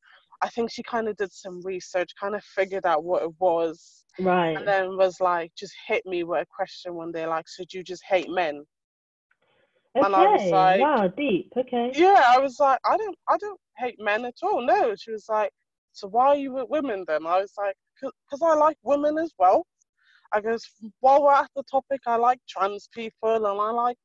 I think she kind of did some research, kind of figured out what it was. Right. And then was like, just hit me with a question one day, like, so do you just hate men? Okay. And I was like, wow, deep. Okay. Yeah, I was like, I don't, I don't hate men at all. No. She was like, so why are you with women then? I was like, because I like women as well. I guess while we're at the topic, I like trans people and I like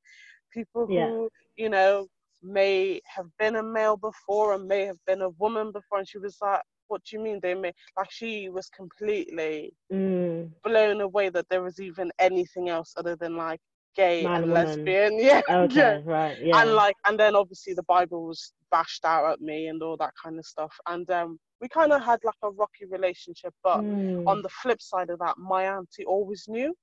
people who, yeah. you know, may have been a male before and may have been a woman before. And she was like, what do you mean they may? Like, she was completely mm. blown away that there was even anything else other than like gay Man and woman. lesbian. Yeah. Okay, yeah. Right. Yeah. And like, and then obviously the Bible was bashed out at me and all that kind of stuff. And um we kind of had like a rocky relationship, but mm. on the flip side of that, my auntie always knew.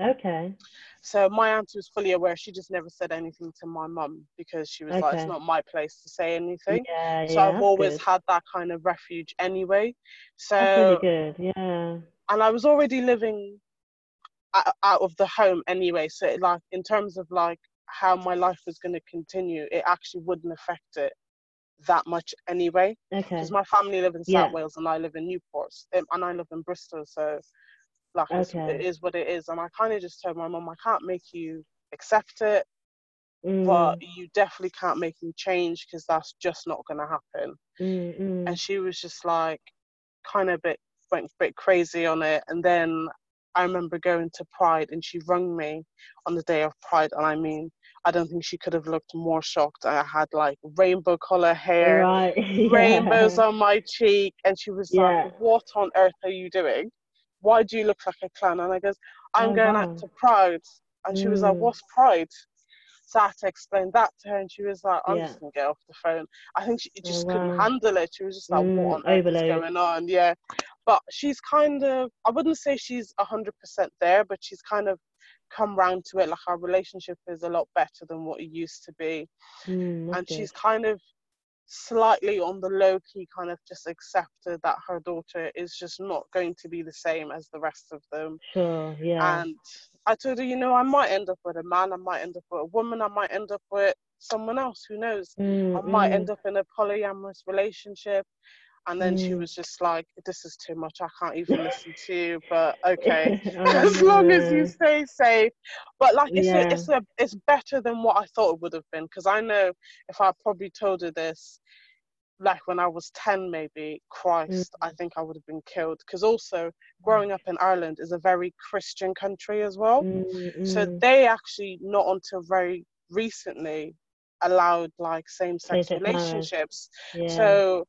Okay. So my auntie was fully aware. She just never said anything to my mum because she was okay. like, it's not my place to say anything. Yeah, so yeah, I've always good. had that kind of refuge anyway. So that's really good. Yeah. And I was already living out of the home anyway. So it, like, in terms of like how my life was going to continue, it actually wouldn't affect it that much anyway. Okay. Because my family live in South yeah. Wales and I live in Newport and I live in Bristol. So like, okay. it is what it is. And I kind of just told my mum, I can't make you accept it, mm. but you definitely can't make you change because that's just not going to happen. Mm-hmm. And she was just like, kind of bit went a bit crazy on it. And then I remember going to Pride and she rung me on the day of Pride. And I mean, I don't think she could have looked more shocked. I had like rainbow color hair, right. yeah. rainbows on my cheek. And she was yeah. like, what on earth are you doing? Why do you look like a clown? And I goes, I'm oh, going wow. out to Pride. And she mm. was like, what's Pride? So I had to explain that to her. And she was like, I'm yeah. just going to get off the phone. I think she just oh, wow. couldn't handle it. She was just like, mm, what on earth is going on? Yeah. But she's kind of, I wouldn't say she's one hundred percent there, but she's kind of come round to it. Like, our relationship is a lot better than what it used to be. Mm, and she's kind of slightly on the low key kind of just accepted that her daughter is just not going to be the same as the rest of them. Sure, yeah. And I told her, you know, I might end up with a man, I might end up with a woman, I might end up with someone else, who knows? Mm, I might mm. end up in a polyamorous relationship. And then mm. she was just like, this is too much, I can't even listen to you, but okay. As long as you stay safe. But like, it's, yeah. a, it's, a, it's better than what I thought it would have been, because I know if I probably told her this, like when I was ten maybe, Christ, mm. I think I would have been killed. Because also, growing up in Ireland is a very Christian country as well. Mm-hmm. So they actually, not until very recently, allowed like same-sex relationships. Yeah. So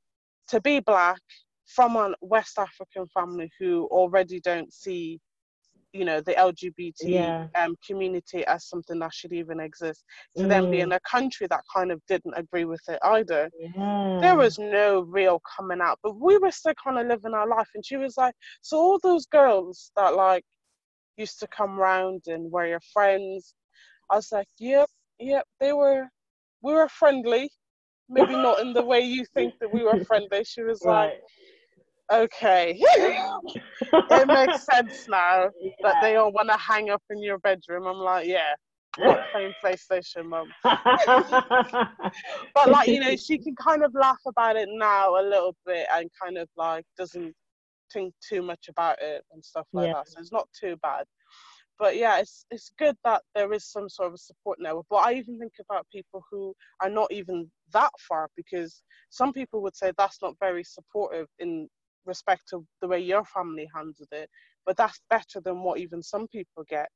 to be black from a West African family who already don't see, you know, the L G B T yeah. um, community as something that should even exist, to mm. then be in a country that kind of didn't agree with it either. Yeah. There was no real coming out, but we were still kind of living our life. And she was like, so all those girls that like used to come round and were your friends, I was like, yep, yep, they were, we were friendly. Maybe not in the way you think that we were friendly. She was right. like, okay, it makes sense now yeah. that they all want to hang up in your bedroom. I'm like, yeah, not playing PlayStation, Mum. But like, you know, she can kind of laugh about it now a little bit and kind of like doesn't think too much about it and stuff like yeah. that. So it's not too bad. But yeah, it's it's good that there is some sort of a support network. But I even think about people who are not even that far, because some people would say that's not very supportive in respect to the way your family handled it. But that's better than what even some people get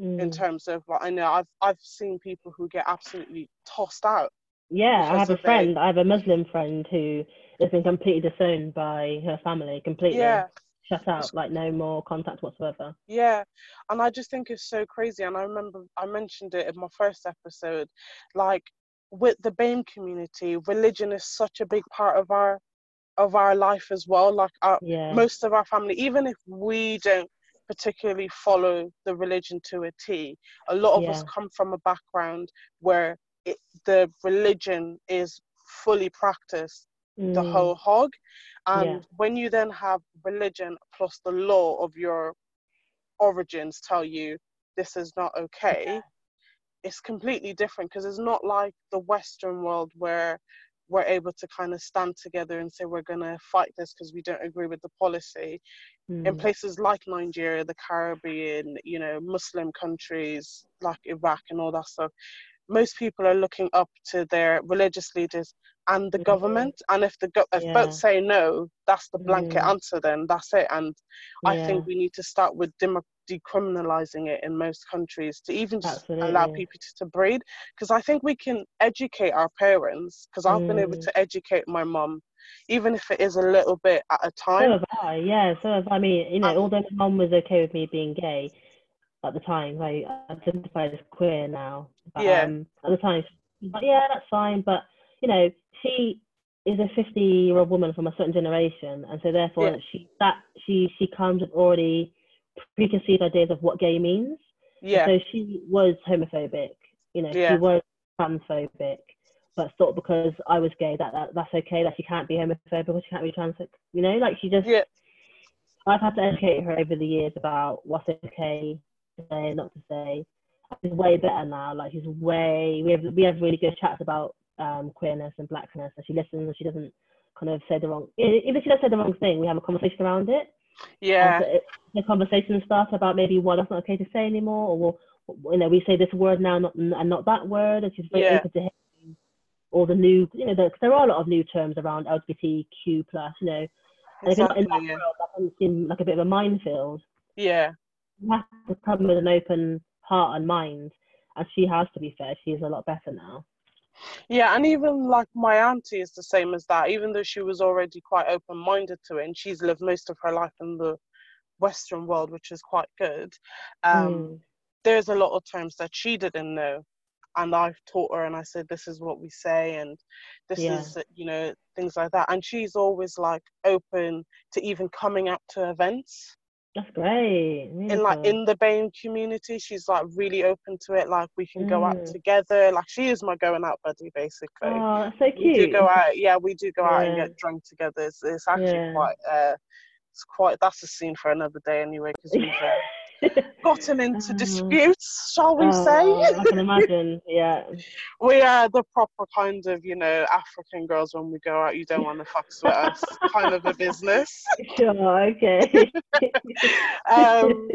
mm. in terms of, like, I know I've I've seen people who get absolutely tossed out. Yeah, I have a friend, I have a Muslim friend who has been completely disowned by her family, completely. Yeah. Shut out, like no more contact whatsoever. Yeah, and I just think it's so crazy. And I remember I mentioned it in my first episode, like with the B A M E community, religion is such a big part of our of our life as well. Like our, yeah. most of our family, even if we don't particularly follow the religion to a T, a lot of yeah. us come from a background where it, the religion is fully practiced. The mm. whole hog, and yeah. when you then have religion plus the law of your origins tell you this is not okay, yeah. it's completely different, because it's not like the Western world where we're able to kind of stand together and say we're going to fight this because we don't agree with the policy. Mm. In places like Nigeria, the Caribbean, you know, Muslim countries like Iraq and all that stuff, most people are looking up to their religious leaders and the yeah. government, and if the go- if yeah. both say no, that's the blanket mm. answer, then that's it. And yeah. I think we need to start with dem- decriminalizing it in most countries to even just Absolutely. allow people to, to breed, because I think we can educate our parents, because I've mm. been able to educate my mum, even if it is a little bit at a time. So have I, yeah, so have I. I mean, you know, um, although my mum was okay with me being gay at the time, I identify as queer now, but, yeah. um, at the time, she was like, yeah, that's fine, but you know, she is a fifty-year-old woman from a certain generation, and so therefore yeah. she that she she comes with already preconceived ideas of what gay means. Yeah. And so she was homophobic, you know, yeah. she was transphobic, but thought because I was gay that, that that's okay, that she can't be homophobic or she can't be transphobic. You know, like she just. Yeah. I've had to educate her over the years about what's okay to say and not to say. She's way better now. Like she's way we have we have really good chats about. Um, queerness and blackness, and she listens and she doesn't kind of say the wrong even if she does say the wrong thing, we have a conversation around it. Yeah. So it, the conversation starts about maybe what well, that's not okay to say anymore, or we'll, you know, we say this word now not, and not that word, and she's very yeah. open to hearing all the new, you know, the, there are a lot of new terms around L G B T Q plus, you know, and exactly, in that yeah. world that doesn't seem like a bit of a minefield. Yeah. You have to come with an open heart and mind, and she has, to be fair, she is a lot better now. Yeah, and even like my auntie is the same as that, even though she was already quite open-minded to it, and she's lived most of her life in the Western world, which is quite good. Um, mm. There's a lot of terms that she didn't know, and I've taught her, and I said, this is what we say, and this yeah. is, you know, things like that. And she's always like open to even coming up to events. That's great. Really in like cool. in the B A M E community, she's like really open to it. Like we can mm. go out together. Like she is my going out buddy, basically. Oh, that's so cute. We do go out. Yeah, we do go yeah. out and get drunk together. It's, it's actually yeah. quite. Uh, it's quite. That's a scene for another day, anyway. Because we've uh, gotten into um, disputes, shall we oh, say? I can imagine. Yeah. We are the proper kind of, you know, African girls. When we go out, you don't want to fuck with us. Kind of a business. Sure. Okay. um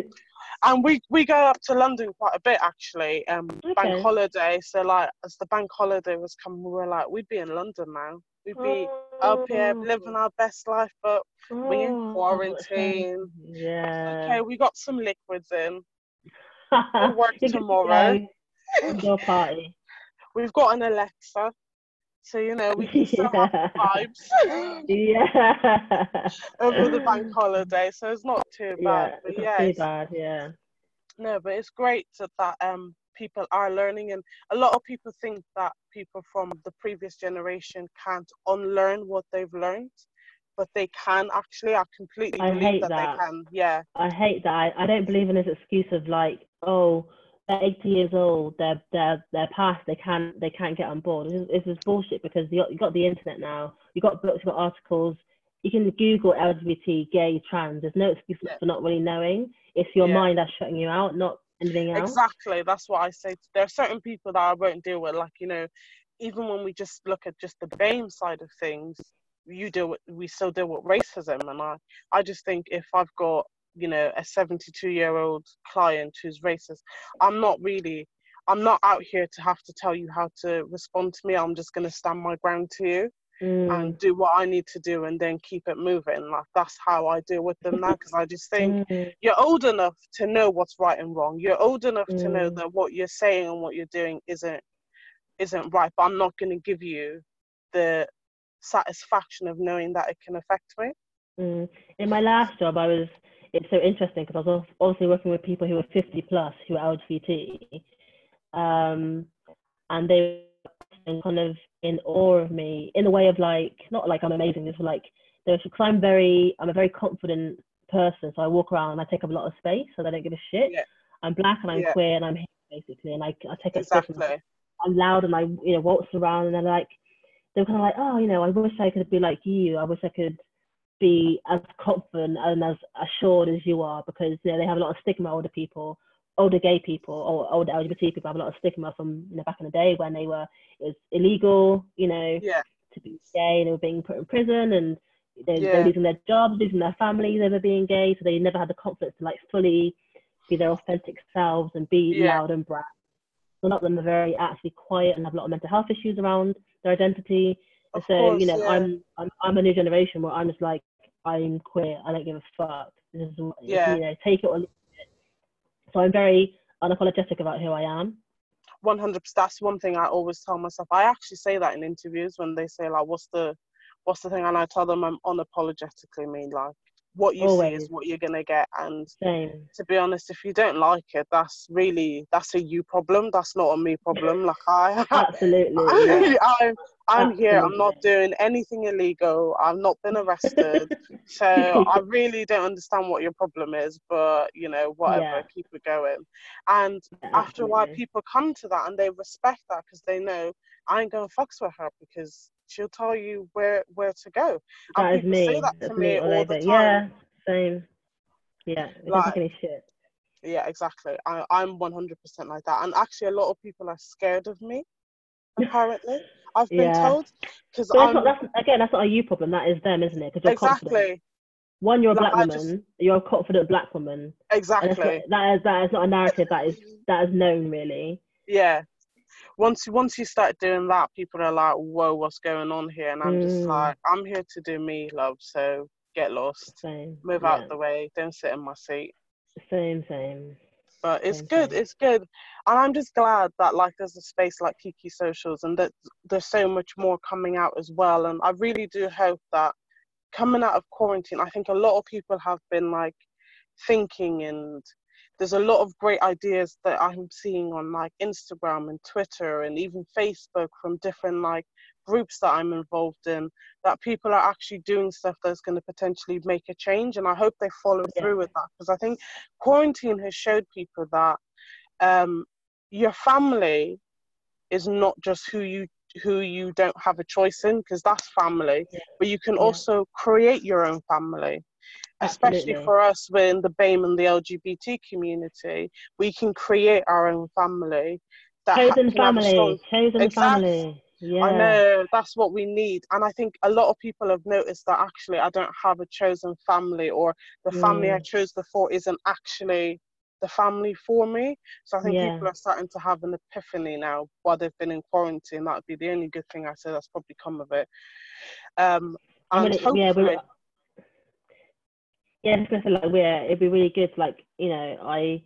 and we we go up to London quite a bit, actually. um okay. Bank holiday, so like as the bank holiday was coming, we were like, we'd be in London now, we'd be oh. up here living our best life, but oh. we're in quarantine. Yeah, okay, we got some liquids in, we'll work tomorrow. Your party. We've got an Alexa, so, you know, we can still yeah. have vibes yeah. over the bank holiday, so it's not too bad. Yeah, but it's yeah, too it's, bad, yeah. No, but it's great that, that um, people are learning, and a lot of people think that people from the previous generation can't unlearn what they've learned, but they can actually. I completely I believe hate that, that they can, yeah. I hate that. I, I don't believe in this excuse of like, oh, they're eighty years old, they're they're they're past, they can't they can't get on board. This is, this is bullshit, because you got, you got the internet now, you got books, you got articles, you can Google L G B T, gay, trans. There's no excuse yeah. for not really knowing. It's your yeah. mind that's shutting you out, not anything else. Exactly. That's what I say. There are certain people that I won't deal with. Like, you know, even when we just look at just the BAME side of things, you deal with, we still deal with racism. And I, I just think if I've got, you know, a seventy-two-year-old client who's racist, I'm not really... I'm not out here to have to tell you how to respond to me. I'm just going to stand my ground to you mm. and do what I need to do and then keep it moving. Like, that's how I deal with them now, because I just think mm. you're old enough to know what's right and wrong. You're old enough mm. to know that what you're saying and what you're doing isn't isn't right, but I'm not going to give you the satisfaction of knowing that it can affect me. Mm. In my last job, I was, it's so interesting because I was obviously working with people who were fifty plus who were L G B T. Um, and they were kind of in awe of me in a way of like, not like I'm amazing, just like, because I'm very, I'm a very confident person, so I walk around and I take up a lot of space, so they don't give a shit. Yeah. I'm black and I'm yeah. queer and I'm here basically, and I, I take up exactly. space. And I'm loud and I, you know, waltz around, and they're like, they're kind of like, oh, you know, I wish I could be like you. I wish I could be as confident and as assured as you are, because, you know, they have a lot of stigma, older people. Older gay people or older L G B T people have a lot of stigma from, you know, back in the day when they were, it was illegal, you know, yeah. to be gay, and they were being put in prison, and they, yeah. they're losing their jobs, losing their families over being gay, so they never had the confidence to like fully be their authentic selves and be yeah. loud and brash. So a lot of them are very actually quiet and have a lot of mental health issues around their identity. And so, course, you know, yeah. I'm, I'm I'm a new generation where I'm just like, I'm queer, I don't give a fuck. This is, yeah. you know, take it or so I'm very unapologetic about who I am. one hundred percent. That's one thing I always tell myself. I actually say that in interviews when they say, like, what's the what's the thing? And I tell them I'm unapologetically mean. Like, what you always. see is what you're going to get. And Same. to be honest, if you don't like it, that's really, that's a you problem. That's not a me problem. Like, I... Absolutely. I, yeah. I'm, I'm Absolutely. here. I'm not doing anything illegal. I've not been arrested. So I really don't understand what your problem is, but, you know, whatever, yeah. keep it going. And yeah, after a while, people come to that and they respect that, because they know I ain't going to fucks with her because... she'll tell you where where to go. That and is people me. say that That's to me, me all, all the time. Yeah, same. Yeah, it like, doesn't take any shit. Yeah, exactly. I, I'm one hundred percent like that. And actually, a lot of people are scared of me, apparently. I've been yeah. told. Because again, that's not a you problem. That is them, isn't it? Because you're exactly. confident. One, you're a black like, woman. Just, you're a confident black woman. Exactly. Not, that is that is not a narrative that is that is known, really. Yeah. Once, once you start doing that, people are like, whoa, what's going on here? And I'm mm. just like, I'm here to do me, love, so get lost. Same. Move yeah. out of the way. Don't sit in my seat. Same, same. But it's same, good, same. it's good. And I'm just glad that, like, there's a space like Kiki Socials and that there's so much more coming out as well. And I really do hope that coming out of quarantine, I think a lot of people have been, like, thinking, and there's a lot of great ideas that I'm seeing on like Instagram and Twitter and even Facebook from different like groups that I'm involved in, that people are actually doing stuff that's going to potentially make a change. And I hope they follow yeah. through with that, because I think quarantine has showed people that um, your family is not just who you who you don't have a choice in, because that's family, yeah. but you can yeah. also create your own family. Especially Absolutely. for us, we're in the B A M E and the L G B T community, we can create our own family. That Chosen ha- family, strong- chosen exactly. family. Yeah. I know, that's what we need. And I think a lot of people have noticed that actually I don't have a chosen family, or the mm. family I chose before isn't actually the family for me. So I think yeah. people are starting to have an epiphany now while they've been in quarantine. That would be the only good thing I say that's probably come of it. Um, and it, hopefully... Yeah, Yeah, it's gonna feel like we're. It'd be really good. Like, you know, I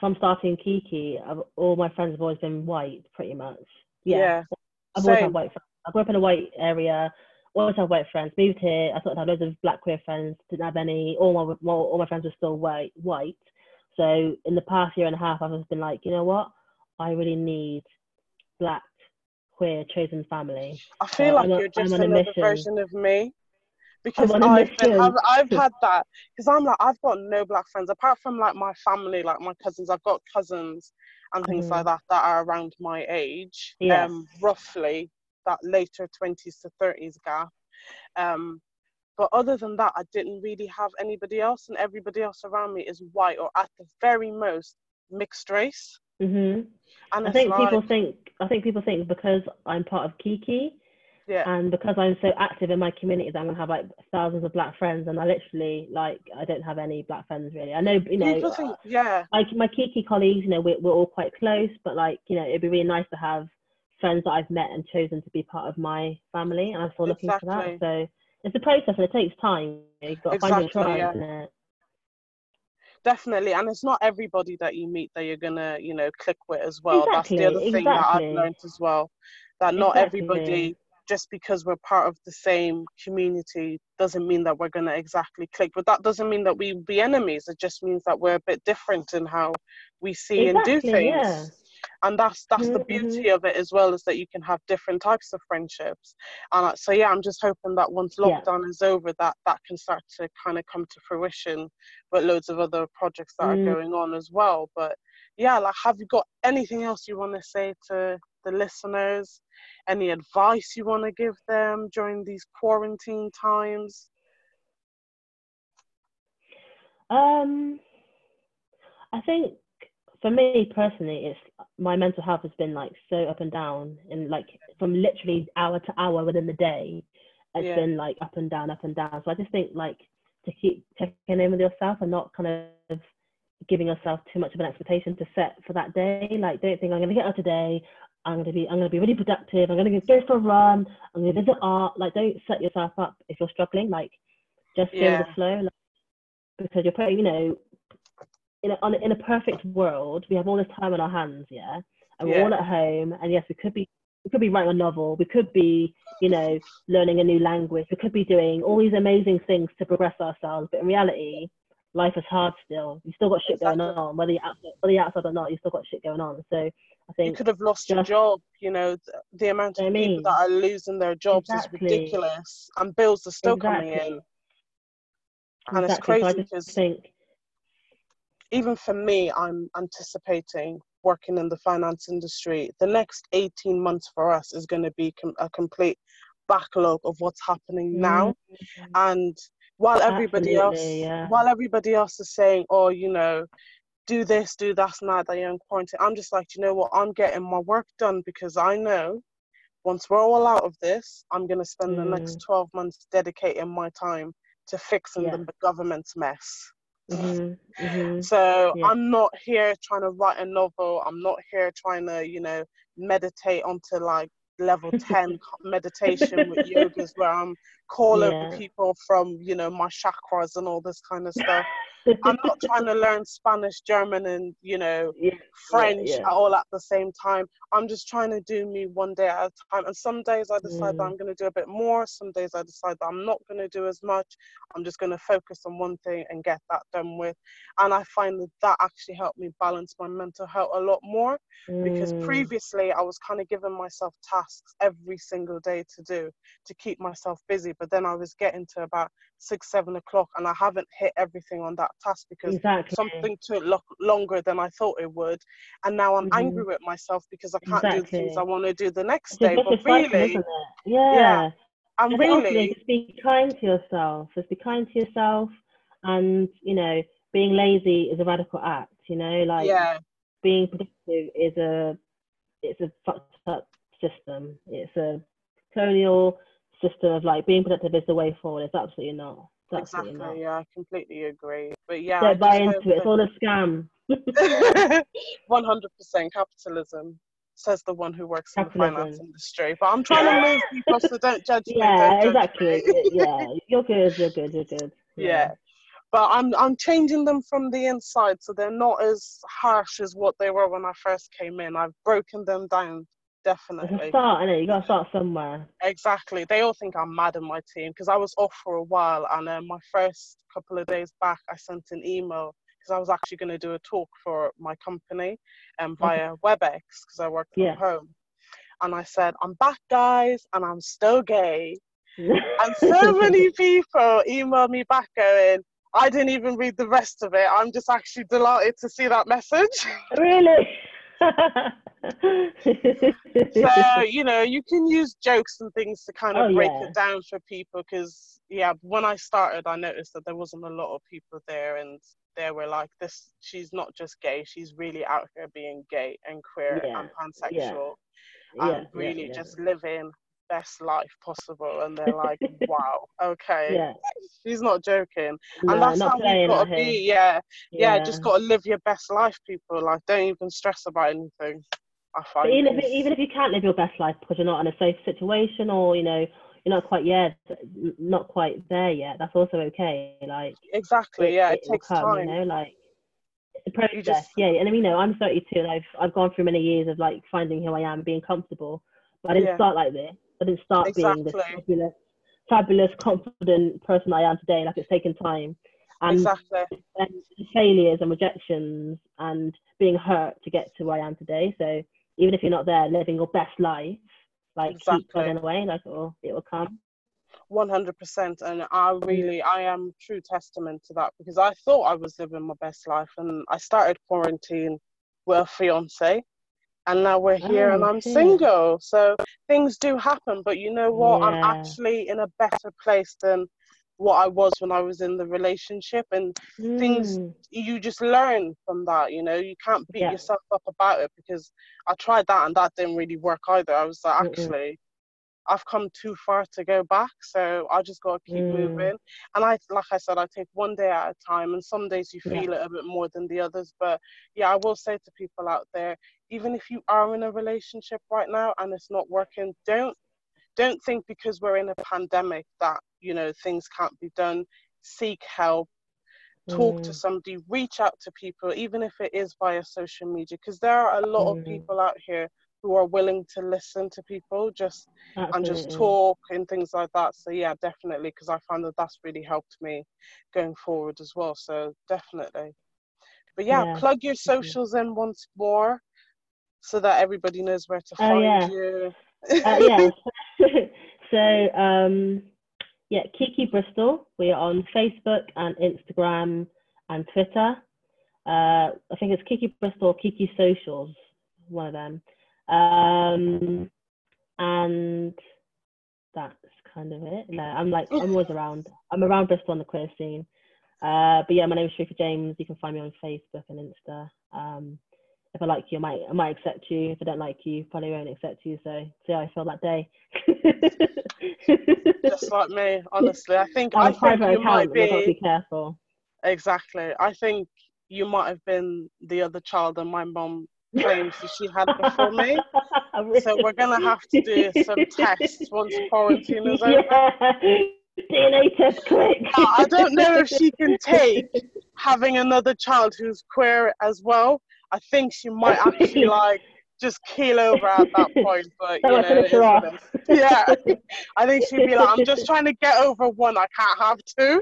from starting Kiki, I've, all my friends have always been white, pretty much. Yeah, yeah. I've Same. always had white friends. I grew up in a white area. Always had white friends. Moved here. I thought I had loads of black queer friends. Didn't have any. All my all my friends were still white. White. So in the past year and a half, I've just been like, you know what? I really need black queer chosen family. I feel so like I'm you're a, just I'm another version of me. Because I've, been, I've, I've had that, because I'm like, I've got no black friends, apart from like my family, like my cousins. I've got cousins and things mm. like that that are around my age, yes. um, roughly, that later twenties to thirties gap. Um, But other than that, I didn't really have anybody else, and everybody else around me is white or at the very most mixed race. Mm-hmm. And I think like... people think I think people think because I'm part of Kiki, yeah, and because I'm so active in my community, that I'm gonna have like thousands of black friends, and I literally like I don't have any black friends really. I know you know, think, uh, yeah, like my Kiki colleagues, you know, we're we're all quite close, but like you know, it'd be really nice to have friends that I've met and chosen to be part of my family, and I'm still looking exactly. for that. So it's a process and it takes time. You've got to exactly, find your tribe, yeah. in it. Definitely, and it's not everybody that you meet that you're gonna, you know, click with as well. Exactly, that's the other exactly. thing that I've learned as well, that not exactly. everybody, just because we're part of the same community, doesn't mean that we're gonna exactly click. But that doesn't mean that we be enemies. It just means that we're a bit different in how we see exactly, and do things. Yeah. And that's that's mm-hmm. the beauty of it as well, is that you can have different types of friendships. And so yeah, I'm just hoping that once lockdown yeah. is over, that that can start to kind of come to fruition, with loads of other projects that mm. are going on as well. But yeah, like, have you got anything else you want to say to the listeners? Any advice you want to give them during these quarantine times? Um, I think. For me personally, it's my mental health has been like so up and down, and like from literally hour to hour within the day, it's yeah. been like up and down, up and down. So I just think like to keep checking in with yourself and not kind of giving yourself too much of an expectation to set for that day. Like, don't think I'm gonna get out today. I'm gonna be I'm gonna be really productive. I'm gonna go for a run. I'm gonna visit art. Like, don't set yourself up if you're struggling. Like, just feel yeah. the flow, like, because you're probably you know. In a, on, in a perfect world, we have all this time on our hands, yeah, and we're yeah. all at home. And yes, we could be we could be writing a novel, we could be, you know, learning a new language, we could be doing all these amazing things to progress ourselves. But in reality, life is hard still. You still got shit exactly. going on, whether you're outside, whether you're outside or not. You still got shit going on. So I think you could have lost just, your job. You know, the, the amount of I mean, people that are losing their jobs exactly. is ridiculous, and bills are still exactly. coming in, and exactly. it's crazy. So I just because think. Even for me, I'm anticipating working in the finance industry. The next eighteen months for us is going to be com- a complete backlog of what's happening now. Mm-hmm. And while everybody Absolutely, else, yeah. while everybody else is saying, "Oh, you know, do this, do that, now that you're in quarantine," I'm just like, you know what? I'm getting my work done, because I know once we're all out of this, I'm going to spend mm. the next twelve months dedicating my time to fixing yeah. the government's mess. Mm-hmm, mm-hmm. So yeah. I'm not here trying to write a novel. I'm not here trying to, you know, meditate onto like level ten meditation with yogas where I'm calling yeah. people from, you know, my chakras and all this kind of stuff. I'm not trying to learn Spanish, German, and you know, yeah, French yeah, yeah. all at the same time. I'm just trying to do me one day at a time. And some days I decide mm. that I'm going to do a bit more. Some days I decide that I'm not going to do as much. I'm just going to focus on one thing and get that done with. And I find that that actually helped me balance my mental health a lot more, mm. because previously I was kind of giving myself tasks every single day to do to keep myself busy. But then I was getting to about six, seven o'clock, and I haven't hit everything on that task because exactly. something took lo- longer than I thought it would, and now I'm mm-hmm. angry with myself because I can't exactly. do the things I want to do the next day. But really, cycle, isn't it? yeah, yeah. and really, just be kind to yourself. Just be kind to yourself, and you know, being lazy is a radical act. You know, like yeah. being productive is a it's a fucked up system. It's a colonial system of like being productive is the way forward. It's absolutely not. That's exactly, yeah, I completely agree. But yeah, don't buy into it. It's all a scam. one hundred percent capitalism, says the one who works capitalism. in the finance industry. But I'm trying yeah. to move people, so don't judge me. Yeah, judge exactly. Me. yeah, you're good. You're good. You're good. Yeah. yeah, but I'm I'm changing them from the inside, so they're not as harsh as what they were when I first came in. I've broken them down. Definitely. It's a start, innit? You gotta start somewhere. Exactly. They all think I'm mad in my team because I was off for a while, and uh, my first couple of days back, I sent an email because I was actually going to do a talk for my company um, via WebEx because I work from yeah. home, and I said, "I'm back, guys, and I'm still gay," and so many people emailed me back going, "I didn't even read the rest of it. I'm just actually delighted to see that message." Really. So, you know, you can use jokes and things to kind of oh, break yeah. it down for people, because, yeah, when I started, I noticed that there wasn't a lot of people there, and they were like, this, she's not just gay, she's really out here being gay and queer yeah. and pansexual yeah. and yeah. really yeah. just living best life possible. And they're like, wow, okay, yeah. she's not joking. No, and that's how you've got to be. yeah. yeah yeah just got to live your best life, people. Like, don't even stress about anything. I find but even, if, even if you can't live your best life because you're not in a safe situation, or, you know, you're not quite yet not quite there yet, that's also okay. Like, exactly, it, yeah it, it takes come, time, you know, like the process. Just... yeah and you know, I'm thirty-two and I've I've gone through many years of like finding who I am, being comfortable, but I didn't yeah. start like this. I didn't start exactly. being this fabulous, fabulous, confident person I am today. Like, it's taken time, and, exactly. and failures and rejections and being hurt to get to where I am today. So even if you're not there, living your best life, like exactly. keep going away, like it'll, it will come. one hundred percent. And I really, I am true testament to that, because I thought I was living my best life, and I started quarantine with a fiance. And now we're here oh, and I'm yeah. single. So things do happen. But you know what? Yeah. I'm actually in a better place than what I was when I was in the relationship. And mm. things, you just learn from that, you know. You can't beat yeah. yourself up about it, because I tried that and that didn't really work either. I was like, actually, mm-hmm. I've come too far to go back. So I just got to keep mm. moving. And I, like I said, I take one day at a time. And some days you feel yeah. it a bit more than the others. But yeah, I will say to people out there, even if you are in a relationship right now and it's not working, don't don't think because we're in a pandemic that, you know, things can't be done. Seek help, talk mm. to somebody, reach out to people, even if it is via social media, because there are a lot mm. of people out here who are willing to listen to people just Absolutely. and just talk and things like that. So yeah, definitely, because I found that that's really helped me going forward as well. So definitely. But yeah, yeah. plug your socials in once more, so that everybody knows where to find uh, yeah. you. uh, yeah. So, um, yeah, Kiki Bristol. We are on Facebook and Instagram and Twitter. Uh, I think it's Kiki Bristol or Kiki Socials, one of them. Um, and that's kind of it. No, I'm like, I'm always around. I'm around Bristol on the queer scene. Uh, but yeah, my name is Sharifa James. You can find me on Facebook and Insta. Um, If I like you, I might, I might accept you. If I don't like you, probably won't accept you. So see how I feel that day. Just like me, honestly. I think I'm I think you might be, I've got to be careful. Exactly. I think you might have been the other child that my mum claims that she had before me. Really? So we're gonna have to do some tests once quarantine is over. Yeah. D N A test, quick. Now, I don't know if she can take having another child who's queer as well. I think she might actually like just keel over at that point, but you know, it is what it is. Yeah, I think she'd be like, I'm just trying to get over one, I can't have two.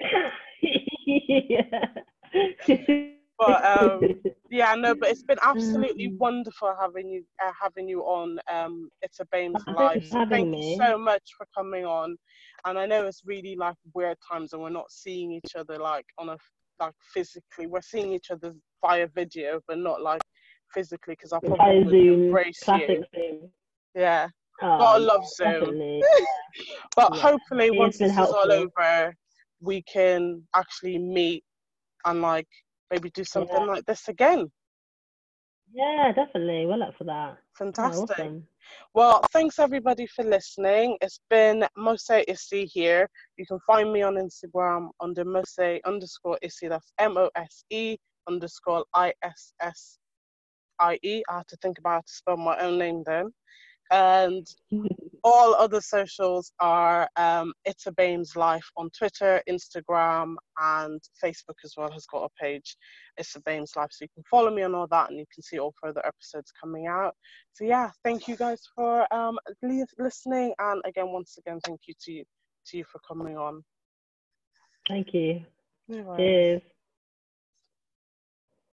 Yeah. But um, yeah, no, but it's been absolutely mm. wonderful having you uh, having you on. Um, it's a Babes Live. So thank me. you so much for coming on. And I know it's really like weird times, and we're not seeing each other like on a like physically. We're seeing each other via video, but not like physically, because I probably would embrace you. Zoom. Yeah, oh, but I love Zoom. But yeah. hopefully, it once this helpful. is all over, we can actually meet and like maybe do something yeah. like this again. Yeah, definitely. We'll look for that. Fantastic. Oh, awesome. Well, thanks everybody for listening. It's been Mose Issie here. You can find me on Instagram under Mose underscore Issie. That's M O S E underscore I S S I E. I had to think about how to spell my own name then. And all other socials are um, It's a Babes Life on Twitter, Instagram, and Facebook as well has got a page, It's a Babes Life. So you can follow me on all that, and you can see all further episodes coming out. So yeah, thank you guys for um, listening. And again, once again, thank you to you, to you for coming on. Thank you. Cheers.